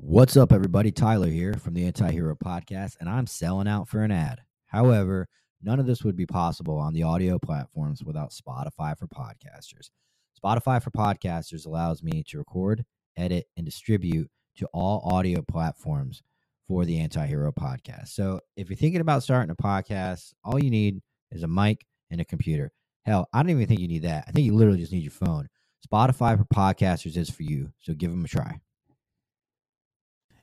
What's up, everybody? Tyler here from the Anti-Hero Podcast, and I'm selling out for an ad. However, none of this would be possible on the audio platforms without Spotify for Podcasters. Spotify for Podcasters allows me to record, edit, and distribute to all audio platforms for the Anti-Hero Podcast. So if you're thinking about starting a podcast, all you need is a mic and a computer. Hell, I don't even think you need that. I think you literally just need your phone. Spotify for Podcasters is for you, so give them a try.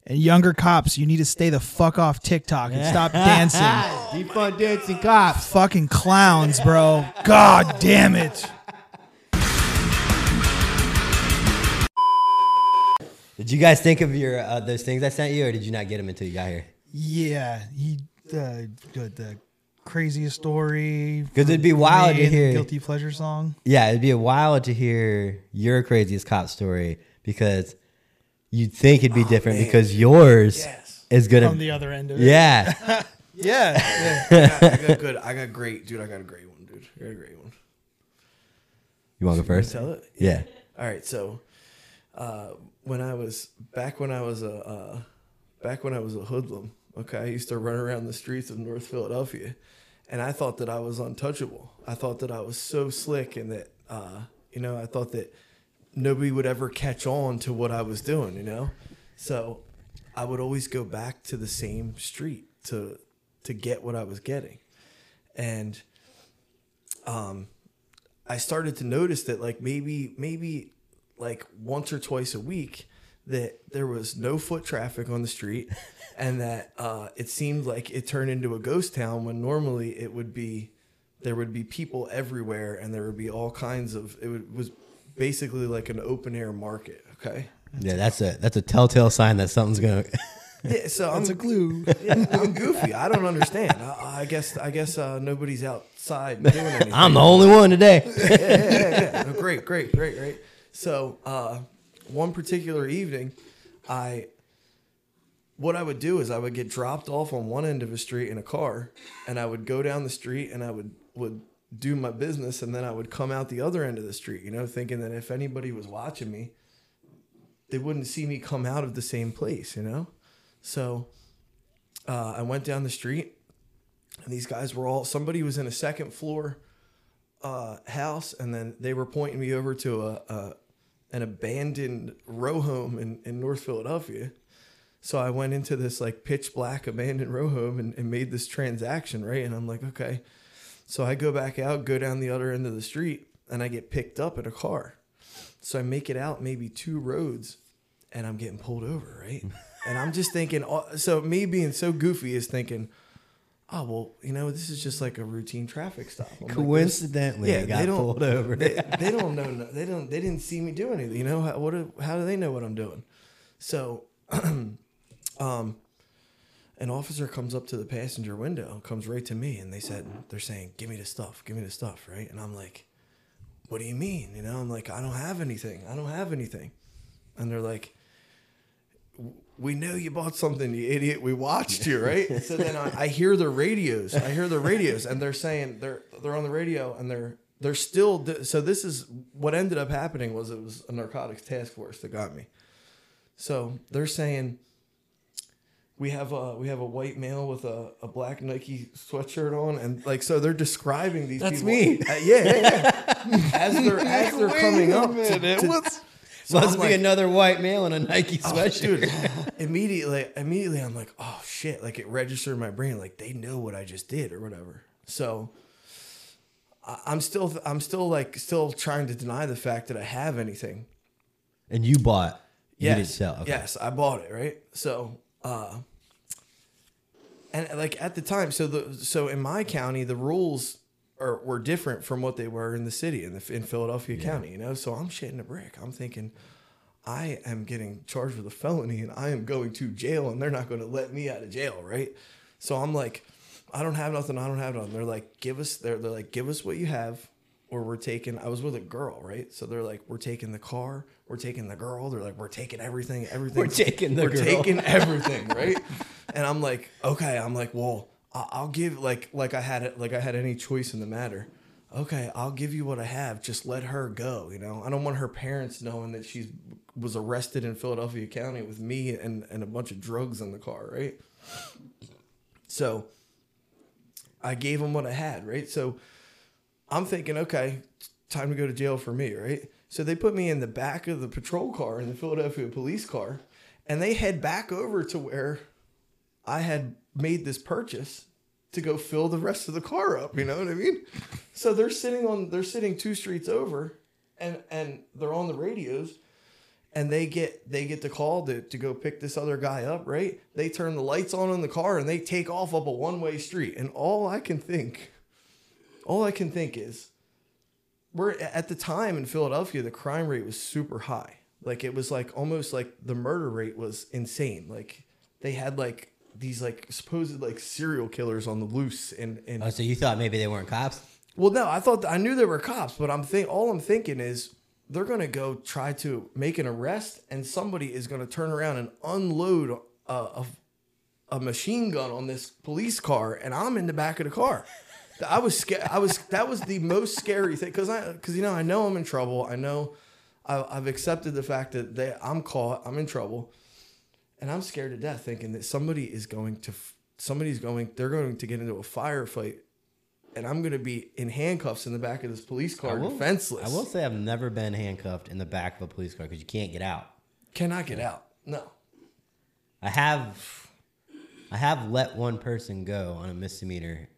And younger cops, you need to stay the fuck off TikTok and stop dancing. Defund dancing cops. Fucking clowns, bro. God damn it. Did you guys think of your those things I sent you, or did you not get them until you got here? Yeah, he did the craziest story. Because it'd be wild to hear. Guilty pleasure song. Yeah, it'd be wild to hear your craziest cop story because... You'd think it'd be different, man. Because yours is good. On the other end of it. Yeah. Yeah. I got a great one, dude. I got a great one. You want to go first? Tell it? Yeah. All right. So when I was a hoodlum, okay, I used to run around the streets of North Philadelphia, and I thought that I was untouchable. I thought that I was so slick, and that, I thought that nobody would ever catch on to what I was doing, So I would always go back to the same street to get what I was getting. And I started to notice that maybe once or twice a week that there was no foot traffic on the street, and that it seemed like it turned into a ghost town when normally there would be people everywhere, and there would be all kinds of it was basically like an open air market, okay? That's a telltale sign that something's gonna. Yeah, so that's a clue. Yeah, I'm goofy. I don't understand. I guess nobody's outside doing anything. I'm the only one today. Yeah. No, great, right? So one particular evening, what I would do is I would get dropped off on one end of a street in a car, and I would go down the street, and I would do my business, and then I would come out the other end of the street, thinking that if anybody was watching me, they wouldn't see me come out of the same place, So I went down the street, and these guys were somebody was in a second floor house, and then they were pointing me over to an abandoned row home in North Philadelphia. So I went into this pitch black abandoned row home and made this transaction, right? And I'm like, okay. So I go back out, go down the other end of the street, and I get picked up in a car. So I make it out maybe two roads, and I'm getting pulled over, right? And I'm just thinking, so me being so goofy is thinking, oh, well, this is just like a routine traffic stop. I'm coincidentally, like, I got pulled over. They don't know. They didn't see me do anything. How do they know what I'm doing? So an officer comes up to the passenger window, comes right to me, and they're saying, give me the stuff, right? And I'm like, what do you mean? I'm like, I don't have anything. And they're like, we know you bought something, you idiot. We watched you, right? So then I hear the radios. And they're saying, they're on the radio, and they're still. So this is what ended up happening was it was a narcotics task force that got me. So they're saying, We have a white male with a black Nike sweatshirt on, and so they're describing these. That's people. That's me. Yeah. As they're coming up. Must be another white male in a Nike sweatshirt. Oh, dude, immediately, I'm like, oh shit! It registered in my brain, they know what I just did or whatever. So I'm still trying to deny the fact that I have anything. And you bought. Yes. You didn't sell. Okay. Yes, I bought it. Right. So. And at the time, so in my county, the rules were different from what they were in the city in Philadelphia County, So I'm shitting a brick. I'm thinking, I am getting charged with a felony, and I am going to jail, and they're not going to let me out of jail, right? So I'm like, I don't have nothing. They're like, give us what you have, or we're taking. I was with a girl, right? So they're like, we're taking the car. We're taking the girl. They're like, we're taking everything. We're taking everything, right? And I'm like, okay. I'm like, well, I'll give I had any choice in the matter. Okay, I'll give you what I have. Just let her go. I don't want her parents knowing that she's was arrested in Philadelphia County with me and a bunch of drugs in the car, right? So I gave him what I had, right? So I'm thinking, okay, time to go to jail for me, right? So they put me in the back of the patrol car, in the Philadelphia police car, and they head back over to where I had made this purchase to go fill the rest of the car up, you know what I mean? So they're sitting two streets over, and they're on the radios, and they get the call to go pick this other guy up, right? They turn the lights on in the car and they take off up a one-way street. And all I can think is, we're at the time in Philadelphia, the crime rate was super high. Like, it was like almost like the murder rate was insane. Like, they had like these like supposed like serial killers on the loose and oh, so you thought maybe they weren't cops? Well, no, I knew they were cops, but all I'm thinking is they're gonna go try to make an arrest, and somebody is gonna turn around and unload a machine gun on this police car, and I'm in the back of the car. I was scared. That was the most scary thing, because you know, I know I'm in trouble. I know I've accepted the fact that I'm caught. I'm in trouble, and I'm scared to death, thinking that they're going to get into a firefight, and I'm going to be in handcuffs in the back of this police car, defenseless. I will say I've never been handcuffed in the back of a police car because you can't get out. Cannot get out. No. I have let one person go on a misdemeanor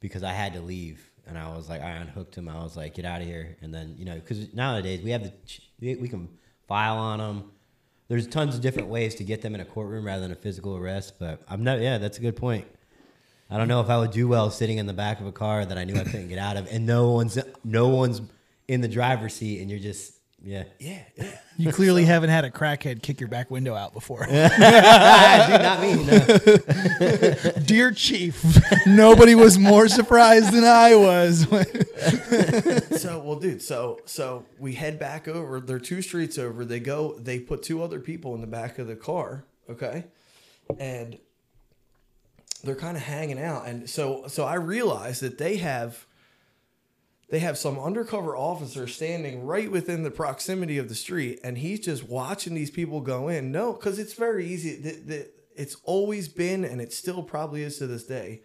because I had to leave. And I was like, I unhooked him. I was like, get out of here. And then, you know, because nowadays we have we can file on them. There's tons of different ways to get them in a courtroom rather than a physical arrest. But I'm not. Yeah, that's a good point. I don't know if I would do well sitting in the back of a car that I knew I couldn't get out of, and no one's in the driver's seat, and you're just yeah. You clearly haven't had a crackhead kick your back window out before. Not me. No. Dear Chief, nobody was more surprised than I was. So we head back over. They're two streets over. They go. They put two other people in the back of the car. Okay, and they're kind of hanging out. And so I realized that they have some undercover officer standing right within the proximity of the street, and he's just watching these people go in. No, because it's very easy. It's always been, and it still probably is to this day,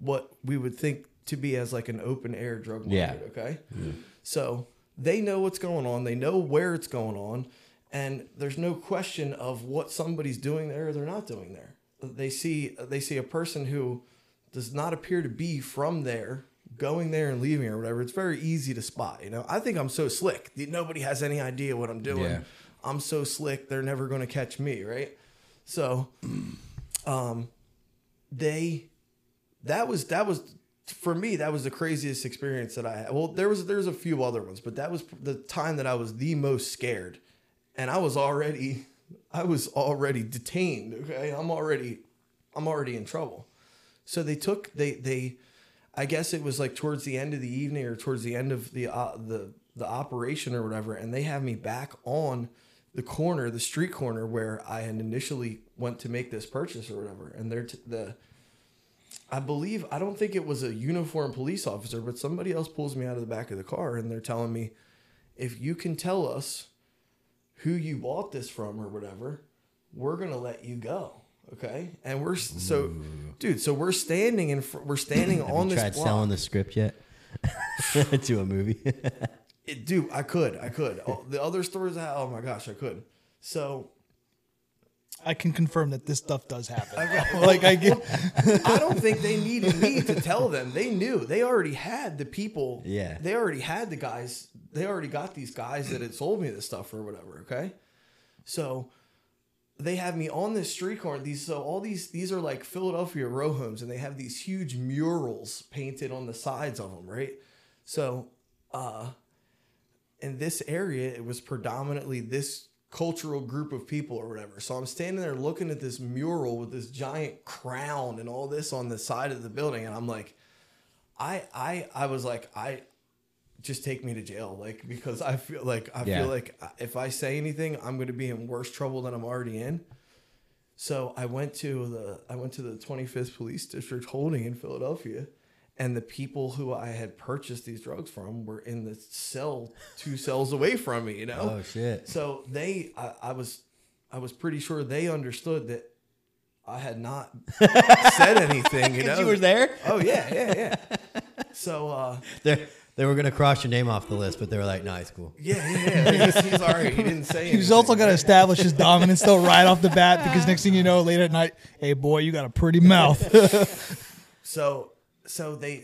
what we would think to be as like an open air drug market, okay? Mm-hmm. So they know what's going on. They know where it's going on, and there's no question of what somebody's doing there or they're not doing there. They see a person who does not appear to be from there going there and leaving or whatever. It's very easy to spot, you know. I think I'm so slick. Nobody has any idea what I'm doing. Yeah. I'm so slick. They're never going to catch me, right? So, that was for me. That was the craziest experience that I had. Well, there's a few other ones, but that was the time that I was the most scared, and I was already detained. Okay. I'm already in trouble. So I guess it was like towards the end of the evening or towards the end of the operation or whatever. And they have me back on the street corner where I had initially went to make this purchase or whatever. And I don't think it was a uniformed police officer, but somebody else pulls me out of the back of the car, and they're telling me, if you can tell us who you bought this from or whatever, we're going to let you go. Okay. And we're standing on this block. Have you tried selling the script yet to a movie? I could. Oh, the other stories, oh my gosh, I could. So I can confirm that this stuff does happen. I don't think they needed me to tell them. They knew. They already had the people. Yeah. They already had the guys. They already got these guys that had sold me this stuff or whatever. Okay. So they have me on this street corner. These are like Philadelphia row homes, and they have these huge murals painted on the sides of them. Right. So, in this area, it was predominantly this cultural group of people or whatever. So I'm standing there looking at this mural with this giant crown and all this on the side of the building, and I'm like, I was like, just take me to jail, like, because I feel like if I say anything, I'm going to be in worse trouble than I'm already in. So I went to the 25th Police District holding in Philadelphia, And the people who I had purchased these drugs from were in the cell, two cells away from me, you know? Oh, shit. So they, I was pretty sure they understood that I had not said anything, you know? You were there? Oh, yeah. So. They were going to cross your name off the list, but they were like, no, it's cool. Yeah. He's all right. He didn't say anything. He was also going to establish his dominance, though, right off the bat, because next thing you know, late at night, hey, boy, you got a pretty mouth. So they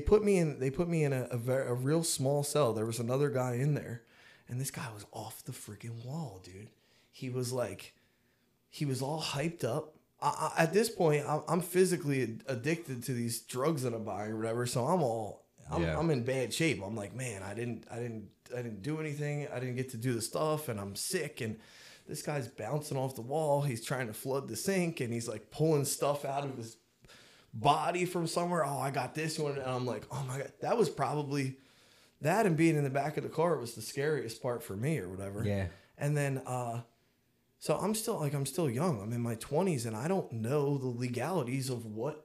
put me in a real small cell. There was another guy in there, and this guy was off the freaking wall, dude. He was all hyped up. I at this point, I'm physically addicted to these drugs in a body or whatever. So I'm in bad shape. I'm like, man, I didn't do anything. I didn't get to do the stuff, and I'm sick. And this guy's bouncing off the wall. He's trying to flood the sink, and he's like pulling stuff out of his body from somewhere. Oh, I got this one. And I'm like, oh my God, that was probably that. And being in the back of the car was the scariest part for me or whatever. Yeah. And then, so I'm still young. I'm in my 20s and I don't know the legalities of what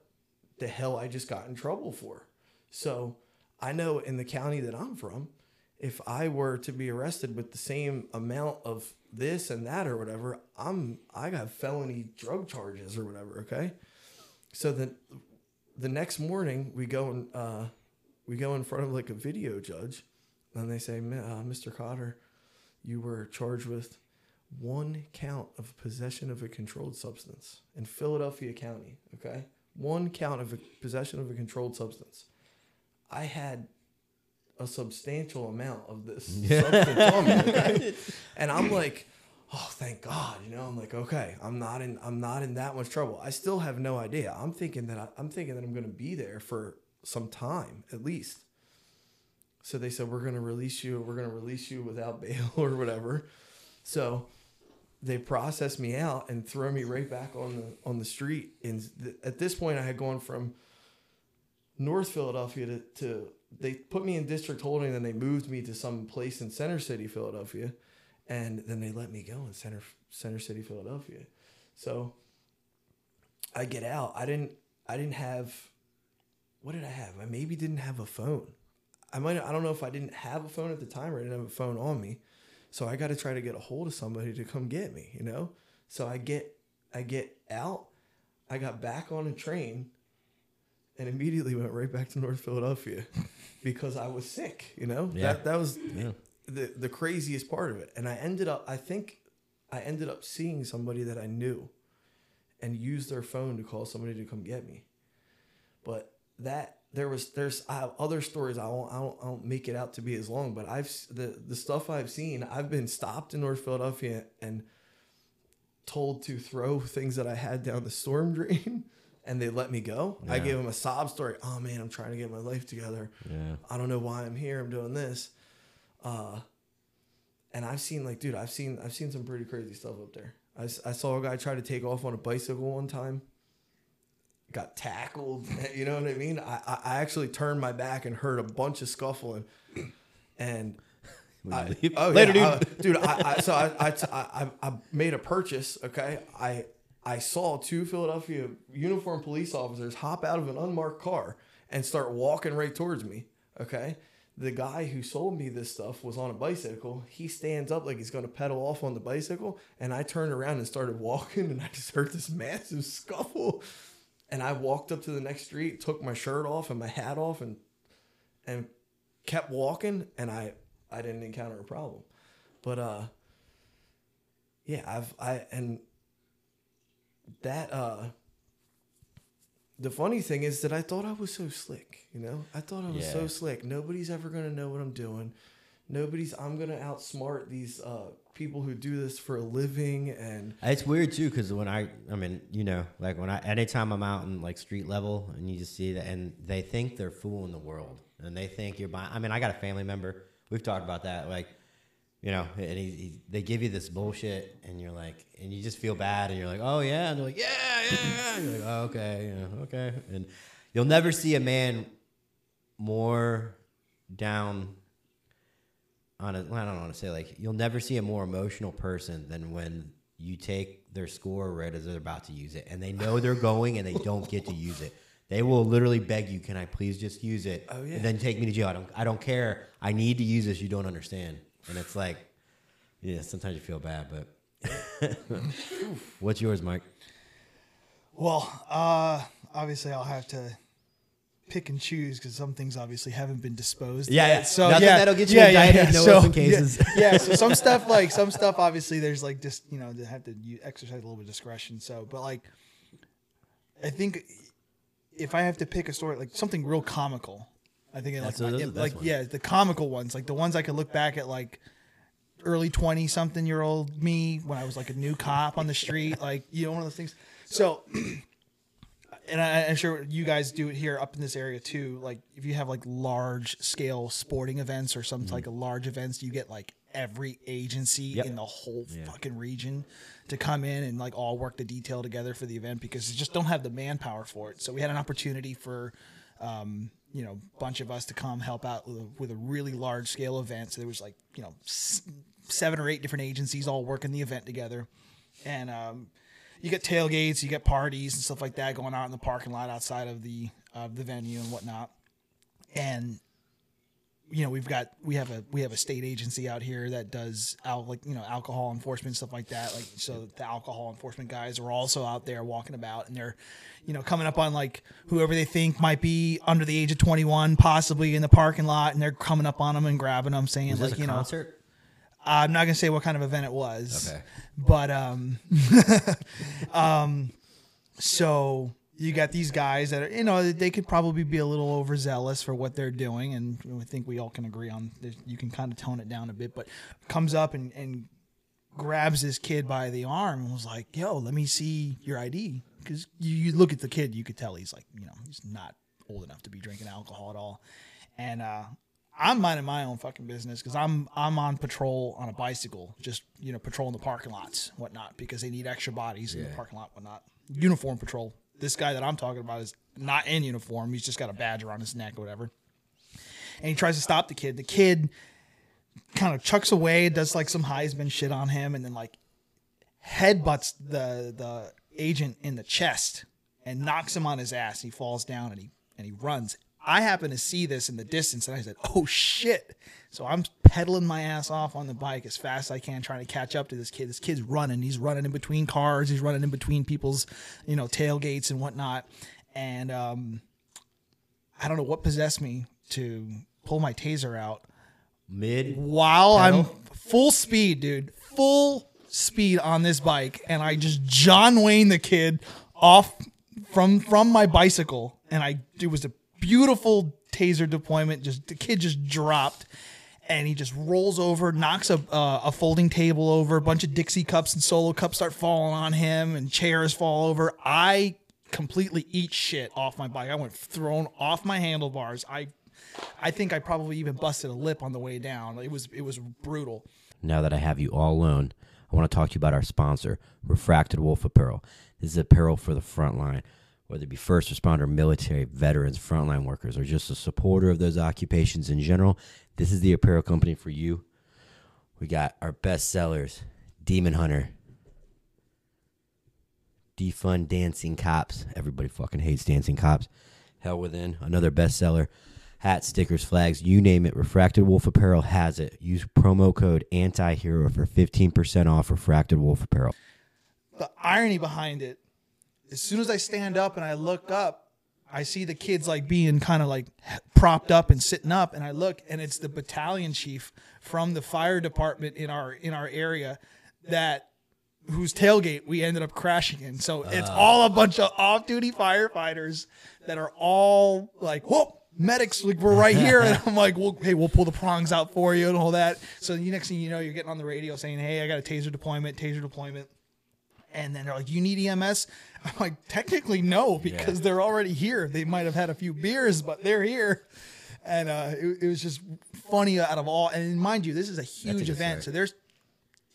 the hell I just got in trouble for. So I know in the county that I'm from, if I were to be arrested with the same amount of this and that or whatever, I got felony drug charges or whatever. Okay. So then the next morning we go in front of like a video judge and they say, Mr. Cotter, you were charged with one count of possession of a controlled substance in Philadelphia County. Okay. One count of possession of a controlled substance. I had a substantial amount of this substance on me. Okay? And I'm like, oh, thank God. You know, I'm like, okay, I'm not in that much trouble. I still have no idea. I'm thinking that I'm going to be there for some time at least. So they said, we're going to release you without bail or whatever. So they processed me out and throw me right back on the street. And at this point I had gone from North Philadelphia to they put me in district holding. Then they moved me to some place in Center City, Philadelphia. And then they let me go in Center City, Philadelphia. So I get out. I didn't have. What did I have? I maybe didn't have a phone. I don't know if I didn't have a phone at the time or I didn't have a phone on me. So I got to try to get a hold of somebody to come get me. You know. So I get out. I got back on a train, and immediately went right back to North Philadelphia because I was sick. You know. Yeah. That was. Yeah. The craziest part of it. And I ended up seeing somebody that I knew and used their phone to call somebody to come get me. But that I have other stories. I won't make it out to be as long, but the stuff I've seen, I've been stopped in North Philadelphia and told to throw things that I had down the storm drain. And they let me go. Yeah. I gave them a sob story. Oh man, I'm trying to get my life together. Yeah. I don't know why I'm here. I'm doing this. And I've seen like, dude, I've seen some pretty crazy stuff up there. I saw a guy try to take off on a bicycle one time, got tackled. You know what I mean? I actually turned my back and heard a bunch of scuffling and I made a purchase. Okay. I saw two Philadelphia uniformed police officers hop out of an unmarked car and start walking right towards me. Okay. The guy who sold me this stuff was on a bicycle. He stands up like he's going to pedal off on the bicycle. And I turned around and started walking. And I just heard this massive scuffle. And I walked up to the next street, took my shirt off and my hat off and kept walking. And I didn't encounter a problem. But, the funny thing is that I thought I was so slick, you know? I thought I was so slick. Nobody's ever going to know what I'm doing. I'm going to outsmart these people who do this for a living. And it's weird, too, because when anytime I'm out in, like, street level, and you just see that, and they think they're fooling the world. And they think you're buying. I mean, I got a family member. We've talked about that, like, you know, and they give you this bullshit, and you're like, and you just feel bad, and you're like, oh yeah, and they're like, yeah, and you're like, oh okay, yeah, okay, and you'll never see a man more down on a. Well, I don't want to say like you'll never see a more emotional person than when you take their score right as they're about to use it, and they know they're going, and they don't get to use it. They will literally beg you, can I please just use it? Oh, yeah. And then take me to jail. I don't care. I need to use this. You don't understand. And it's like, yeah, sometimes you feel bad, but what's yours, Mike? Well, obviously I'll have to pick and choose because some things obviously haven't been disposed. Yeah. So nothing that'll get you indicted. Yeah. No so, open cases. Yeah. So some stuff like obviously there's like just, you know, they have to exercise a little bit of discretion. So, but like, I think if I have to pick a story, like something real comical, I think the comical ones, like the ones I could look back at, like early 20-something-year-old me when I was like a new cop on the street, like, you know, one of those things. So, and I'm sure you guys do it here up in this area too. Like if you have like large scale sporting events or some like a large events, you get like every agency in the whole fucking region to come in and like all work the detail together for the event because they just don't have the manpower for it. So we had an opportunity for, you know, a bunch of us to come help out with a really large scale event. So there was like, you know, 7 or 8 different agencies all working the event together. And, you get tailgates, you get parties and stuff like that going on in the parking lot outside of the venue and whatnot. And you know, we have a state agency out here that does alcohol enforcement, stuff like that. Like so the alcohol enforcement guys are also out there walking about and they're, you know, coming up on like whoever they think might be under the age of 21 possibly in the parking lot, and they're coming up on them and grabbing them saying, was like, you know, concert? I'm not going to say what kind of event it was, okay, but, so you got these guys that are, you know, they could probably be a little overzealous for what they're doing. And I think we all can agree on this. You can kind of tone it down a bit, but comes up and grabs this kid by the arm and was like, yo, let me see your ID. Cause you look at the kid, you could tell he's like, you know, he's not old enough to be drinking alcohol at all. And, I'm minding my own fucking business because I'm on patrol on a bicycle, just, you know, patrolling the parking lots, whatnot, because they need extra bodies in the parking lot, whatnot. Uniform patrol. This guy that I'm talking about is not in uniform. He's just got a badge around his neck or whatever. And he tries to stop the kid. The kid kind of chucks away, does like some Heisman shit on him, and then like headbutts the agent in the chest and knocks him on his ass. He falls down and he runs. I happen to see this in the distance, and I said, oh, shit. So I'm pedaling my ass off on the bike as fast as I can, trying to catch up to this kid. This kid's running. He's running in between cars. He's running in between people's, you know, tailgates and whatnot. And I don't know what possessed me to pull my taser out. I'm full speed, dude. Full speed on this bike. And I just John Wayne the kid off from my bicycle. And it was a beautiful taser deployment. Just the kid just dropped, and he just rolls over, knocks a folding table over, a bunch of Dixie cups and Solo cups start falling on him, and chairs fall over. I completely eat shit off my bike. I went thrown off my handlebars. I think I probably even busted a lip on the way down. It was brutal. Now that I have you all alone, I want to talk to you about our sponsor, Refracted Wolf Apparel. This is apparel for the front line. Whether it be first responder, military, veterans, frontline workers, or just a supporter of those occupations in general, this is the apparel company for you. We got our best sellers, Demon Hunter, Defund Dancing Cops. Everybody fucking hates Dancing Cops. Hell Within, another bestseller. Hats, stickers, flags, you name it. Refracted Wolf Apparel has it. Use promo code Anti-Hero for 15% off Refracted Wolf Apparel. The irony behind it, as soon as I stand up and I look up, I see the kids like being kind of like propped up and sitting up, and I look, and it's the battalion chief from the fire department in our area that whose tailgate we ended up crashing in. So it's all a bunch of off-duty firefighters that are all like, whoa, medics, like, we're right here. And I'm like, well, hey, we'll pull the prongs out for you and all that. So the next thing you know, you're getting on the radio saying, hey, I got a taser deployment. And then they're like, you need EMS? I'm like, technically, no, because they're already here. They might have had a few beers, but they're here. And it was just funny out of all. And mind you, this is a huge event. So there's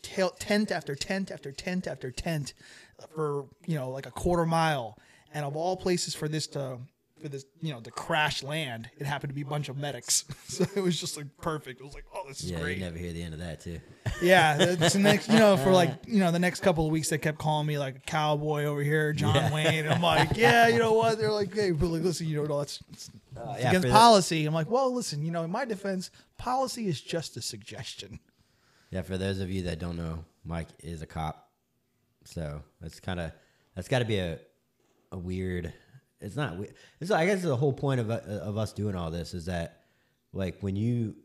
tent after tent after tent after tent for, you know, like a quarter mile. And of all places for this to for this, you know, to crash land, it happened to be a bunch of medics. So it was just like perfect. It was like, oh, this is great. Yeah, you never hear the end of that, too. Yeah. That's the next, you know, for like, you know, the next couple of weeks, they kept calling me like a cowboy over here, John Wayne. And I'm like, yeah, you know what? They're like, hey, really, listen, you know, that's against policy. I'm like, well, listen, you know, in my defense, policy is just a suggestion. Yeah, for those of you that don't know, Mike is a cop. So that's kind of, that's got to be a weird, it's not weird. It's, I guess the whole point of us doing all this is that, like, when you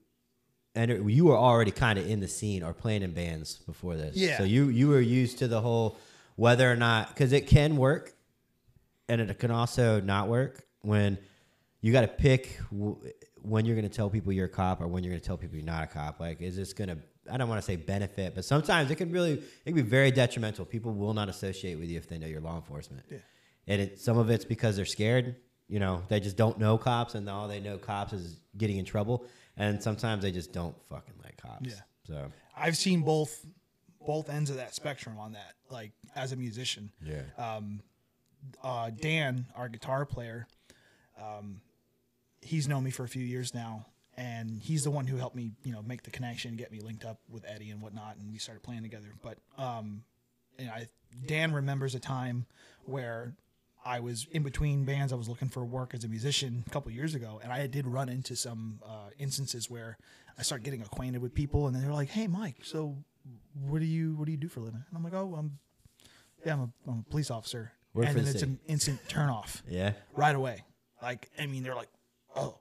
enter, you were already kind of in the scene or playing in bands before this. Yeah. So you were used to the whole whether or not, because it can work and it can also not work when you got to pick when you're going to tell people you're a cop or when you're going to tell people you're not a cop. Like, is this going to, I don't want to say benefit, but sometimes it can really, it can be very detrimental. People will not associate with you if they know you're law enforcement. Yeah. And it, some of it's because they're scared, you know, they just don't know cops and all they know cops is getting in trouble. And sometimes they just don't fucking like cops. Yeah. So I've seen both ends of that spectrum on that, like as a musician. Yeah. Dan, our guitar player, he's known me for a few years now. And he's the one who helped me, you know, make the connection, get me linked up with Eddie and whatnot, and we started playing together. But and Dan remembers a time where I was in between bands. I was looking for work as a musician a couple years ago, and I did run into some instances where I started getting acquainted with people, and they're like, "Hey, Mike, so what do you do for a living?" And I'm like, "Oh, I'm a police officer." Work and then it's an instant turnoff. Yeah, right away. Like, I mean, they're like, "Oh,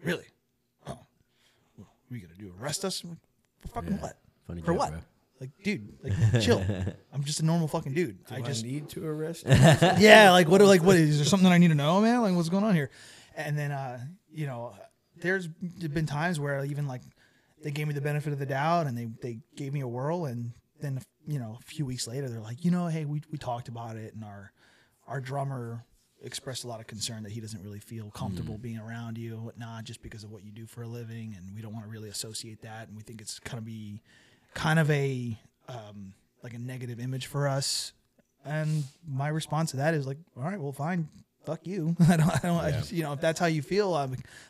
really? Are you gonna do arrest us?" I'm like, for fucking what? Funny for joke, what? Bro. Like, dude, like, chill. I'm just a normal fucking dude. Do I just need to arrest you? Yeah, like what? Like what? Is there something I need to know, man? Like what's going on here? And then, you know, there's been times where even like they gave me the benefit of the doubt and they gave me a whirl, and then you know a few weeks later they're like, you know, hey, we talked about it, and our drummer expressed a lot of concern that he doesn't really feel comfortable being around you and whatnot just because of what you do for a living, and we don't want to really associate that, and we think it's going to be kind of a like a negative image for us. And my response to that is like, all right, well, fine, fuck you. I just, you know, if that's how you feel,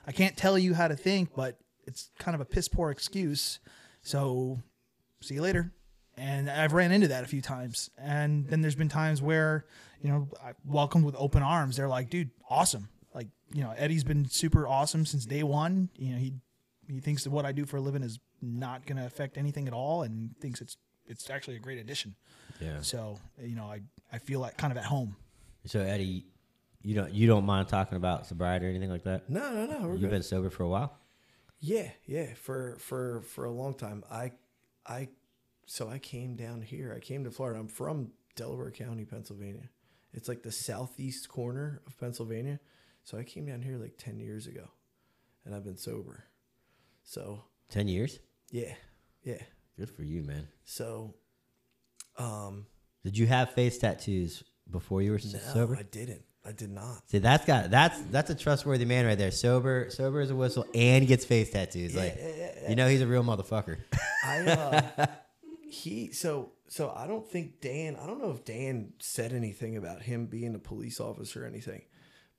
I can't tell you how to think, but it's kind of a piss poor excuse, so see you later. And I've ran into that a few times. And then there's been times where, you know, I welcomed with open arms. They're like, dude, awesome. Like, you know, Eddie's been super awesome since day one. You know, he thinks that what I do for a living is not going to affect anything at all, and thinks it's actually a great addition. Yeah. So, you know, I feel like kind of at home. So, Eddie, you don't mind talking about sobriety or anything like that? No. We're good. You've been sober for a while? Yeah. For a long time. So I came down here. I came to Florida. I'm from Delaware County, Pennsylvania. It's like the southeast corner of Pennsylvania. So I came down here like 10 years ago, and I've been sober. So 10 years? Yeah. Good for you, man. So did you have face tattoos before you were sober? No, I didn't. I did not. See, that's a trustworthy man right there. Sober as a whistle and gets face tattoos. Yeah, like you know he's a real motherfucker. I don't think Dan, I don't know if Dan said anything about him being a police officer or anything,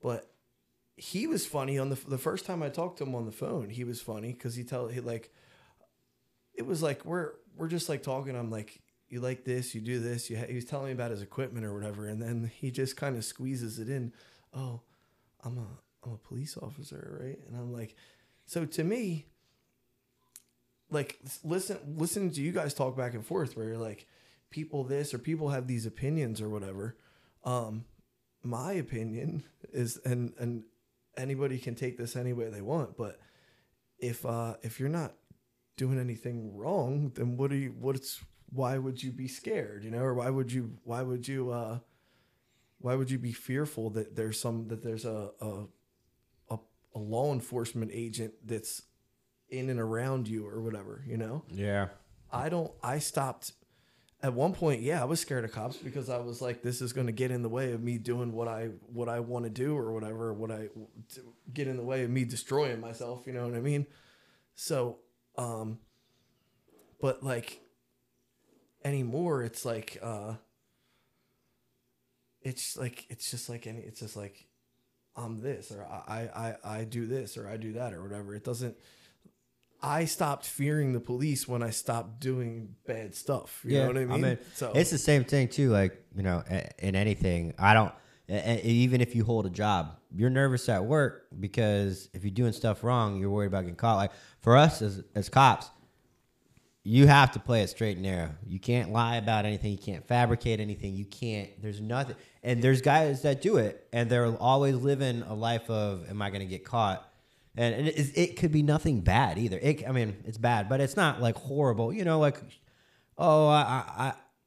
but he was funny on the first time I talked to him on the phone. He was funny because it was like we're just like talking. I'm like, you like this, you do this. He was telling me about his equipment or whatever, and then he just kind of squeezes it in. Oh, I'm a police officer, right? And I'm like, so to me. Like, listen to you guys talk back and forth where you're like, people this or people have these opinions or whatever. My opinion is, and anybody can take this any way they want, but if you're not doing anything wrong, then why would you be scared, you know, or why would you be fearful that there's a law enforcement agent that's in and around you or whatever, you know? Yeah. I stopped at one point. Yeah. I was scared of cops because I was like, this is going to get in the way of me doing what I want to do or whatever, get in the way of me destroying myself. You know what I mean? So, but like anymore, it's like, it's just like I'm this, or I do this, or I do that, or whatever. It doesn't. I stopped fearing the police when I stopped doing bad stuff. You know what I mean? So it's the same thing too. Like, you know, in anything, even if you hold a job, you're nervous at work because if you're doing stuff wrong, you're worried about getting caught. Like for us as cops, you have to play it straight and narrow. You can't lie about anything. You can't fabricate anything. You can't. There's nothing. And there's guys that do it, and they're always living a life of, am I going to get caught? And it could be nothing bad either. It's bad, but it's not like horrible. You know, like, oh,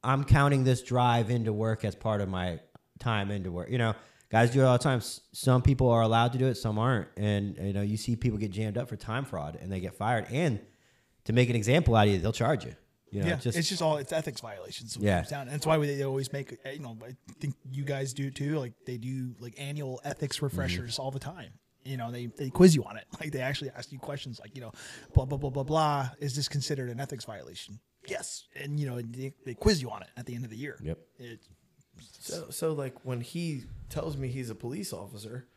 I'm counting this drive into work as part of my time into work. You know, guys do it all the time. Some people are allowed to do it. Some aren't. And, you know, you see people get jammed up for time fraud, and they get fired. And to make an example out of you, they'll charge you. You know, yeah, it's ethics violations. Yeah, and that's why they always make. You know, I think you guys do too. Like they do like annual ethics refreshers all the time. You know, they quiz you on it. Like they actually ask you questions like, you know, blah blah blah blah blah. Is this considered an ethics violation? Yes, and you know they quiz you on it at the end of the year. Yep. So like when he tells me he's a police officer,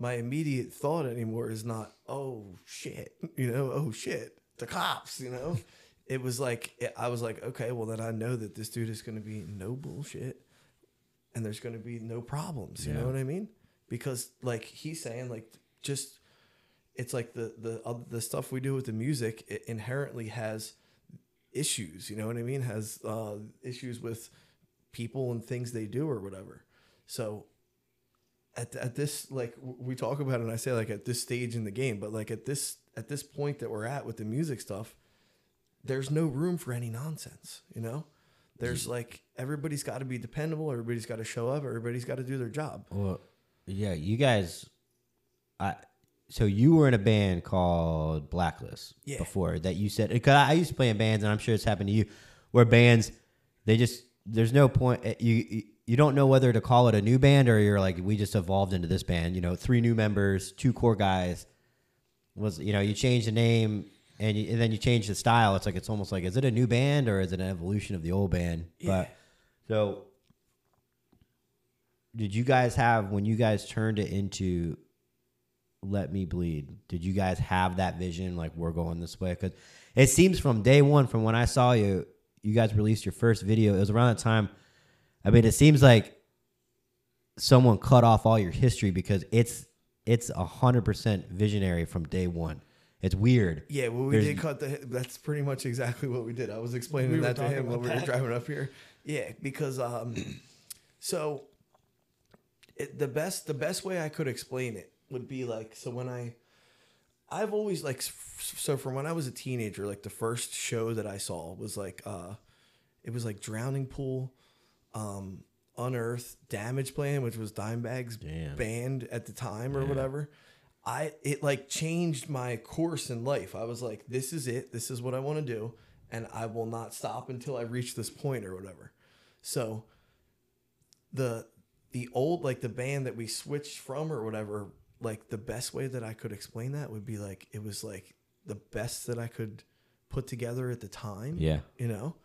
my immediate thought anymore is not, oh shit, you know, oh shit, the cops, you know. It was like, I was like, okay, well, then I know that this dude is going to be no bullshit and there's going to be no problems. You know what I mean? Because, like, he's saying, like, just, it's like the stuff we do with the music, it inherently has issues. You know what I mean? Has issues with people and things they do or whatever. So at this, like, we talk about it and I say, like, at this stage in the game, but, like, at this point that we're at with the music stuff, there's no room for any nonsense, you know? There's like, everybody's got to be dependable. Everybody's got to show up. Everybody's got to do their job. Well, yeah, you guys, so you were in a band called Blacklist before that you said, because I used to play in bands, and I'm sure it's happened to you, where bands, they just, there's no point, you don't know whether to call it a new band or you're like, we just evolved into this band, you know, 3 new members, 2 core guys, was, you know, you change the name. And then you change the style. It's like, it's almost like, is it a new band or is it an evolution of the old band? Yeah. But so did you guys have, when you guys turned it into Let Me Bleed, did you guys have that vision? Like, we're going this way? Because it seems from day one, from when I saw you, you guys released your first video. It was around that time. I mean, it seems like someone cut off all your history because it's 100% visionary from day one. It's weird. Yeah, well, did cut the... That's pretty much exactly what we did. I was explaining that to him when we were driving up here. Yeah, because... so, the best way I could explain it would be like... So, when I've always, like... So, from when I was a teenager, like, the first show that I saw was, like... it was, like, Drowning Pool, Unearthed, Damageplan, which was Dimebag's band at the time or whatever... It like changed my course in life. I was like, this is it. This is what I want to do. And I will not stop until I reach this point or whatever. So the old, like the band that we switched from or whatever, like the best way that I could explain that would be like, it was like the best that I could put together at the time. Yeah. You know?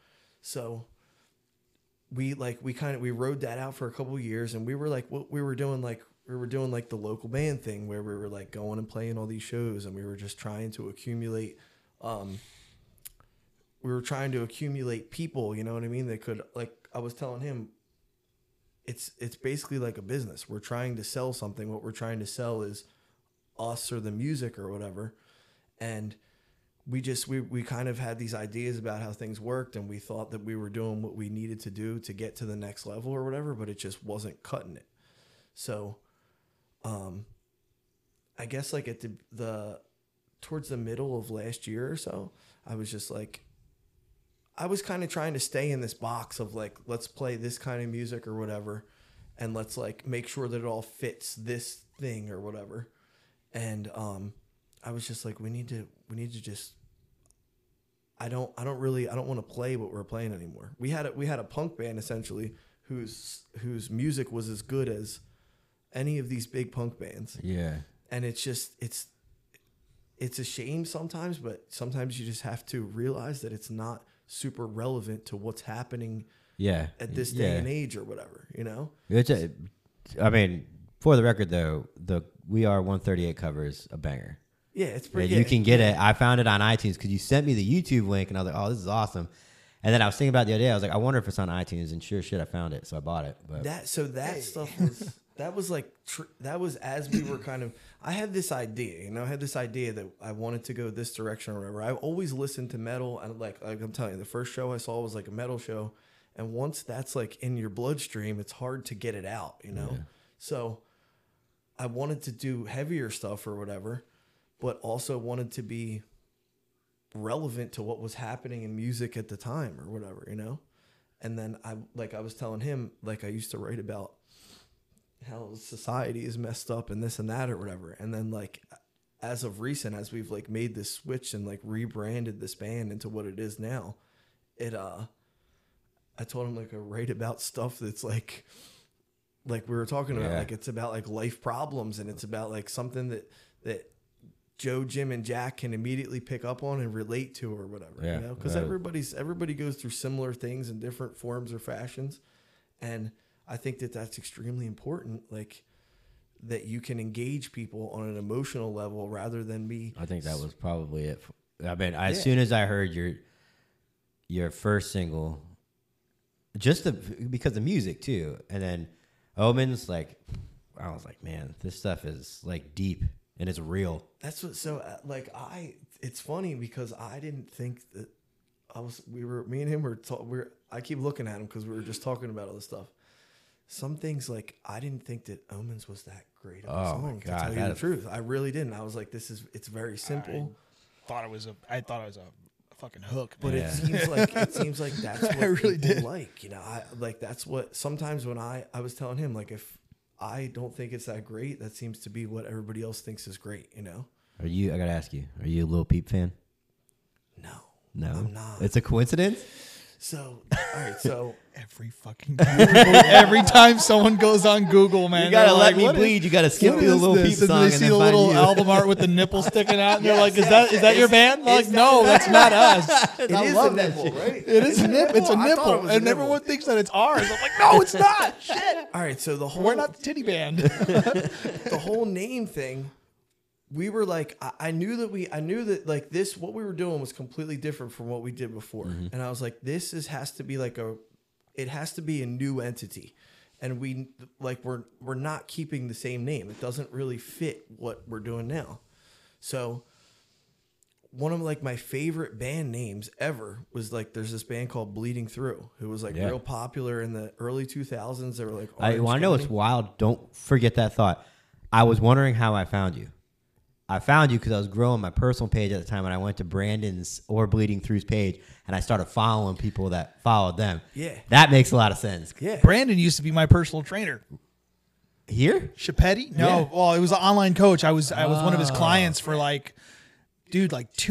So we rode that out for a couple of years and we were like, what we were doing, like, we were doing like the local band thing where we were like going and playing all these shows and we were just trying to accumulate, people, you know what I mean? They could, like, I was telling him, it's basically like a business. We're trying to sell something. What we're trying to sell is us or the music or whatever. And we kind of had these ideas about how things worked and we thought that we were doing what we needed to do to get to the next level or whatever, but it just wasn't cutting it. So, I guess like at the towards the middle of last year or so, I was just like, I was kind of trying to stay in this box of like, let's play this kind of music or whatever. And let's like make sure that it all fits this thing or whatever. And, I was just like, we need to just, I don't want to play what we're playing anymore. We had a punk band essentially whose music was as good as any of these big punk bands. Yeah. And it's just, it's a shame sometimes, but sometimes you just have to realize that it's not super relevant to what's happening at this day and age or whatever, you know? I mean, For the record, though, the We Are 138 cover is a banger. Yeah, it's pretty good. You can get it. I found it on iTunes because you sent me the YouTube link, and I was like, oh, this is awesome. And then I was thinking about it the other day. I was like, I wonder if it's on iTunes, and sure shit, I found it, so I bought it. But that so that stuff was... That was like, that was as we were kind of, I had this idea, you know, I had this idea that I wanted to go this direction or whatever. I've always listened to metal. And like I'm telling you, the first show I saw was like a metal show. And once that's like in your bloodstream, it's hard to get it out, you know? Yeah. So I wanted to do heavier stuff or whatever, but also wanted to be relevant to what was happening in music at the time or whatever, you know? And then I was telling him, like I used to write about how society is messed up and this and that or whatever. And then like, as of recent, as we've like made this switch and like rebranded this band into what it is now, it, I told him like I write about stuff that's like we were talking about, like it's about like life problems and it's about like something that Joe, Jim and Jack can immediately pick up on and relate to or whatever, you know, cause everybody goes through similar things in different forms or fashions. And I think that that's extremely important, like that you can engage people on an emotional level rather than me. I think that was probably it. I mean, as soon as I heard your first single, just because of music too, and then Omens, like I was like, man, this stuff is like deep and it's real. That's what. So like it's funny because I didn't think that me and him were talking. I keep looking at him because we were just talking about all this stuff. Some things like I didn't think that Omens was that great of a song. To tell you the truth, I really didn't. I was like, it's very simple. I thought it was a fucking hook, but it seems like that's what I really did like. You know, I like that's what sometimes when I was telling him like if I don't think it's that great, that seems to be what everybody else thinks is great. You know? I gotta ask you, are you a Lil Peep fan? No, I'm not. It's a coincidence. So, all right, so every fucking time. Every time someone goes on Google, man, you gotta let me bleed. You gotta skip through the Lil Peep song, and they see the little album art with the nipple sticking out, and they're like, "Is that your band?" They're like, "No, that's not us." It is a nipple, right? It is a nipple. It's a nipple, and everyone thinks that it's ours. I'm like, "No, it's not." Shit. All right, so we're not the titty band. The whole name thing. We were like, I knew that like this, what we were doing was completely different from what we did before. Mm-hmm. And I was like, it has to be a new entity. And we're not keeping the same name. It doesn't really fit what we're doing now. So one of like my favorite band names ever was like, there's this band called Bleeding Through who was like real popular in the early 2000s. They were like, I know it's wild. Don't forget that thought. I was wondering how I found you. I found you because I was growing my personal page at the time, and I went to Brandon's or Bleeding Through's page, and I started following people that followed them. Yeah. That makes a lot of sense. Yeah. Brandon used to be my personal trainer. Here? Chipetti? No. Yeah. Well, it was an online coach. I was one of his clients for like 2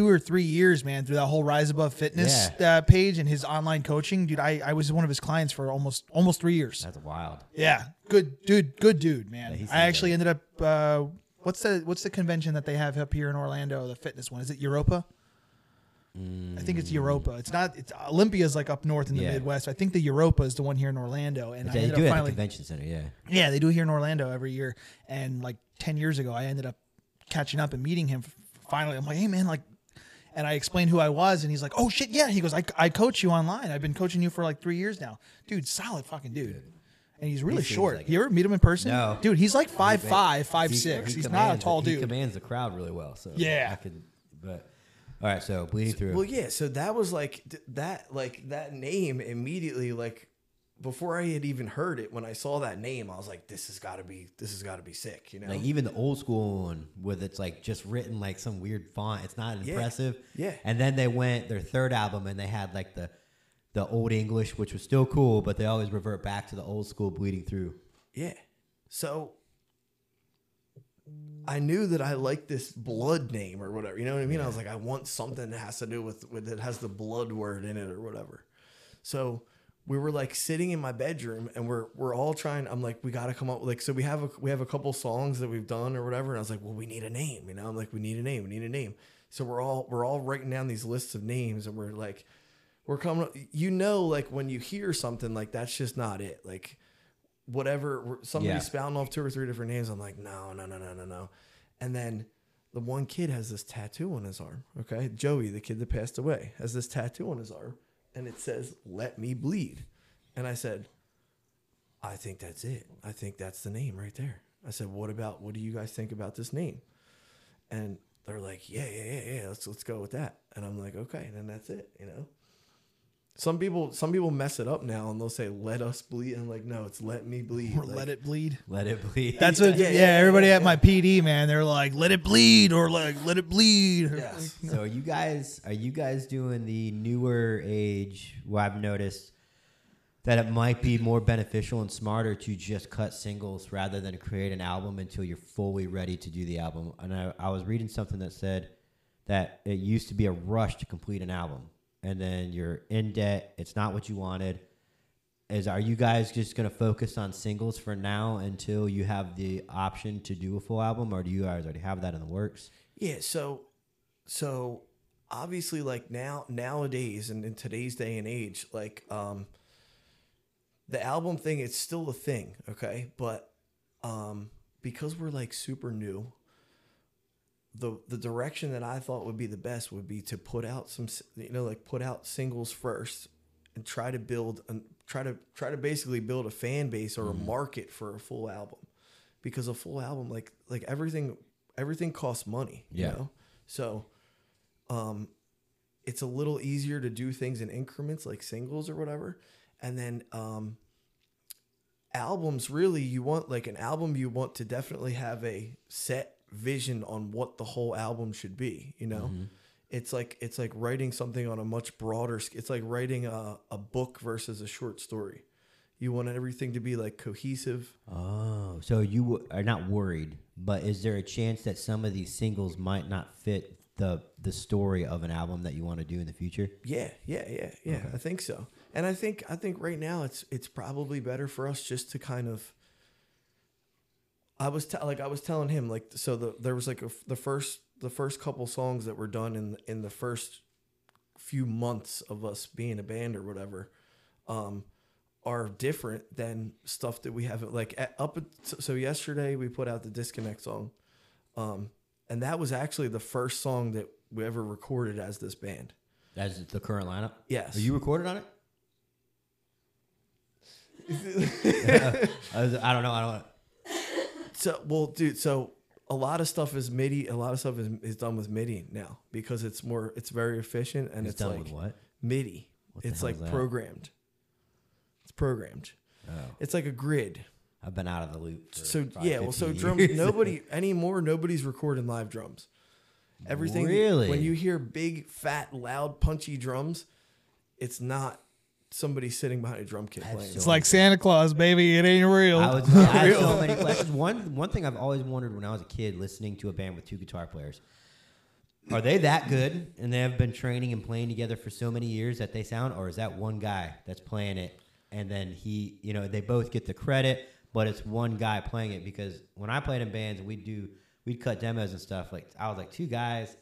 or 3 years, man, through that whole Rise Above Fitness page and his online coaching. Dude, I was one of his clients for almost 3 years. That's wild. Yeah. Good dude, man. Yeah, I actually ended up... What's the convention that they have up here in Orlando? The fitness one, is it Europa? I think it's Europa. It's not. It's Olympia's like up north in the Midwest. I think the Europa is the one here in Orlando. And they do it at the convention center. Yeah. Yeah, they do it here in Orlando every year. And like 10 years ago, I ended up catching up and meeting him. Finally, I'm like, hey man, like, and I explained who I was, and he's like, oh shit, yeah. He goes, I coach you online. I've been coaching you for like 3 years now, dude. Solid fucking dude. And he's really short. Like, you ever meet him in person? No. Dude, he's like 5'5", 5'6". He's not a tall dude. He commands the crowd really well. So yeah. All right, so Bleeding Through. Well, yeah, so that was like that name immediately, like before I had even heard it, when I saw that name, I was like, this has gotta be sick, you know? Like even the old school one with it's like just written like some weird font. It's not impressive. Yeah. And then they went their third album and they had like the old English, which was still cool, but they always revert back to the old school Bleeding Through. Yeah. So I knew that I liked this blood name or whatever. You know what I mean? I was like, I want something that has to do with that has the blood word in it or whatever. So we were like sitting in my bedroom and we're all trying. I'm like, we got to come up with like, so we have a couple songs that we've done or whatever. And I was like, well, we need a name. You know, I'm like, we need a name. So we're all writing down these lists of names and we're coming up, you know, like when you hear something like that's just not it. Like whatever, somebody's spouting off two or three different names. I'm like, no. And then the one kid has this tattoo on his arm. Okay. Joey, the kid that passed away, has this tattoo on his arm and it says, "Let Me Bleed." And I said, I think that's it. I think that's the name right there. I said, what do you guys think about this name? And they're like, yeah. Let's go with that. And I'm like, okay. And then that's it. You know, some people mess it up now and they'll say, "Let us bleed." And I'm like, no, it's "Let Me Bleed." Or like, "Let it bleed." Let it bleed. That's what, everybody at my PD, man, they're like, "Let it bleed," or like, "Let it bleed." Yes. So are you guys doing the newer age where I've noticed that it might be more beneficial and smarter to just cut singles rather than create an album until you're fully ready to do the album? And I was reading something that said that it used to be a rush to complete an album, and then you're in debt. It's not what you wanted. Are you guys just going to focus on singles for now until you have the option to do a full album, or do you guys already have that in the works? Yeah, so obviously, like, nowadays and in today's day and age, like, the album thing, it's still a thing, okay? But because we're, like, super new, the direction that I thought would be the best would be to put out some, you know, like, put out singles first and try to basically build a fan base or a market for a full album, because a full album, like everything costs money, you know? So, it's a little easier to do things in increments, like singles or whatever. And then albums, really, you want, like, an album, you want to definitely have a set vision on what the whole album should be, you know? Mm-hmm. It's like writing something on a much broader scale. It's like writing a book versus a short story. You want everything to be, like, cohesive. Oh, so you are not worried, but is there a chance that some of these singles might not fit the story of an album that you want to do in the future? Yeah. Okay. I think so. And I think right now it's probably better for us just to kind of. I was telling him, like, so there was like the first couple songs that were done in the first few months of us being a band or whatever, are different than stuff that we haven't, like, so yesterday we put out the Disconnect song, and that was actually the first song that we ever recorded as this band. As the current lineup. Yes. Are you recorded on it? I don't know. So, well, dude, so a lot of stuff is MIDI. A lot of stuff is done with MIDI now because it's very efficient, and it's done, like, with what? MIDI. What it's like programmed. It's programmed. Oh. It's like a grid. I've been out of the loop. So drum. Nobody anymore. Nobody's recording live drums. Everything. Really? When you hear big, fat, loud, punchy drums, it's not somebody sitting behind a drum kit playing. It's like Santa Claus, baby. It ain't real. I have so many questions. One thing I've always wondered when I was a kid listening to a band with two guitar players, are they that good and they have been training and playing together for so many years that they sound, or is that one guy that's playing it and then he, you know, they both get the credit, but it's one guy playing it? Because when I played in bands, we'd cut demos and stuff, like, I was like, two guys,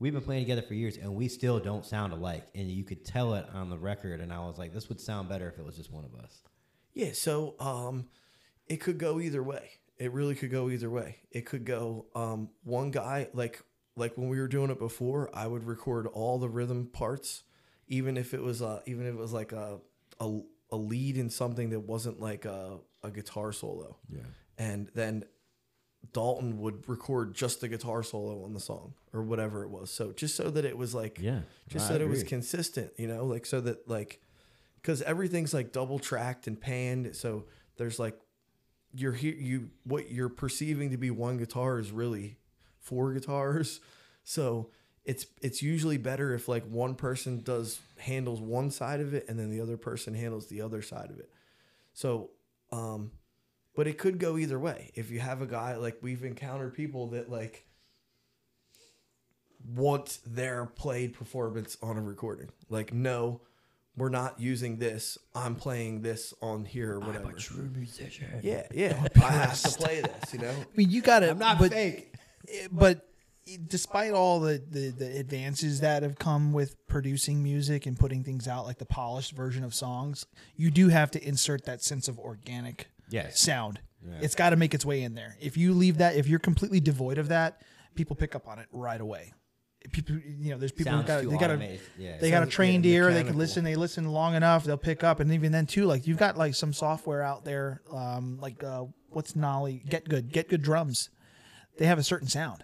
we've been playing together for years, and we still don't sound alike. And you could tell it on the record, and I was like, this would sound better if it was just one of us. Yeah, so it could go either way. It really could go either way. It could go one guy, like when we were doing it before, I would record all the rhythm parts, even if it was like a lead in something that wasn't like a guitar solo. Yeah. And then Dalton would record just the guitar solo on the song or whatever it was. So just so that it was like, it was consistent, you know, like, so that, like, cause everything's like double tracked and panned. So there's like, what you're perceiving to be one guitar is really four guitars. So it's usually better if, like, one person handles one side of it and then the other person handles the other side of it. So, but it could go either way. If you have a guy, like, we've encountered people that, like, want their played performance on a recording. Like, no, we're not using this. I'm playing this on here or whatever. I'm a true musician. Yeah. I have to play this, you know? I mean, you got to. I'm not fake. But despite all the advances that have come with producing music and putting things out, like the polished version of songs, you do have to insert that sense of organic sound. Yeah. It's got to make its way in there. If you leave that, if you're completely devoid of that, people pick up on it right away. People, you know, there's people who got, they got a trained ear. They can listen. They listen long enough. They'll pick up. And even then too, like you've got like some software out there, what's Nolly? Get Good Drums. They have a certain sound,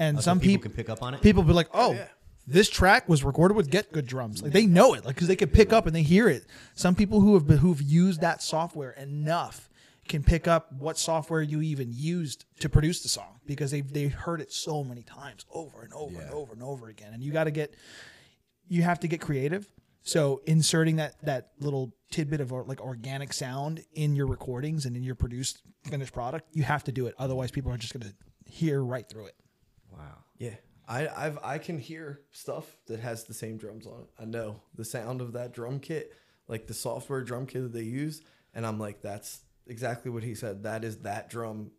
and some people can pick up on it. People be like, oh. Yeah. This track was recorded with Get Good Drums. Like they know it, like because they can pick up and they hear it. Some people who've used that software enough can pick up what software you even used to produce the song because they've heard it so many times over and over and over and over again. And you have to get creative. So inserting that little tidbit of like organic sound in your recordings and in your finished product, you have to do it. Otherwise, people are just going to hear right through it. Wow. Yeah. I can hear stuff that has the same drums on it. I know the sound of that drum kit, like the software drum kit that they use, and I'm like, that's exactly what he said. That is that drum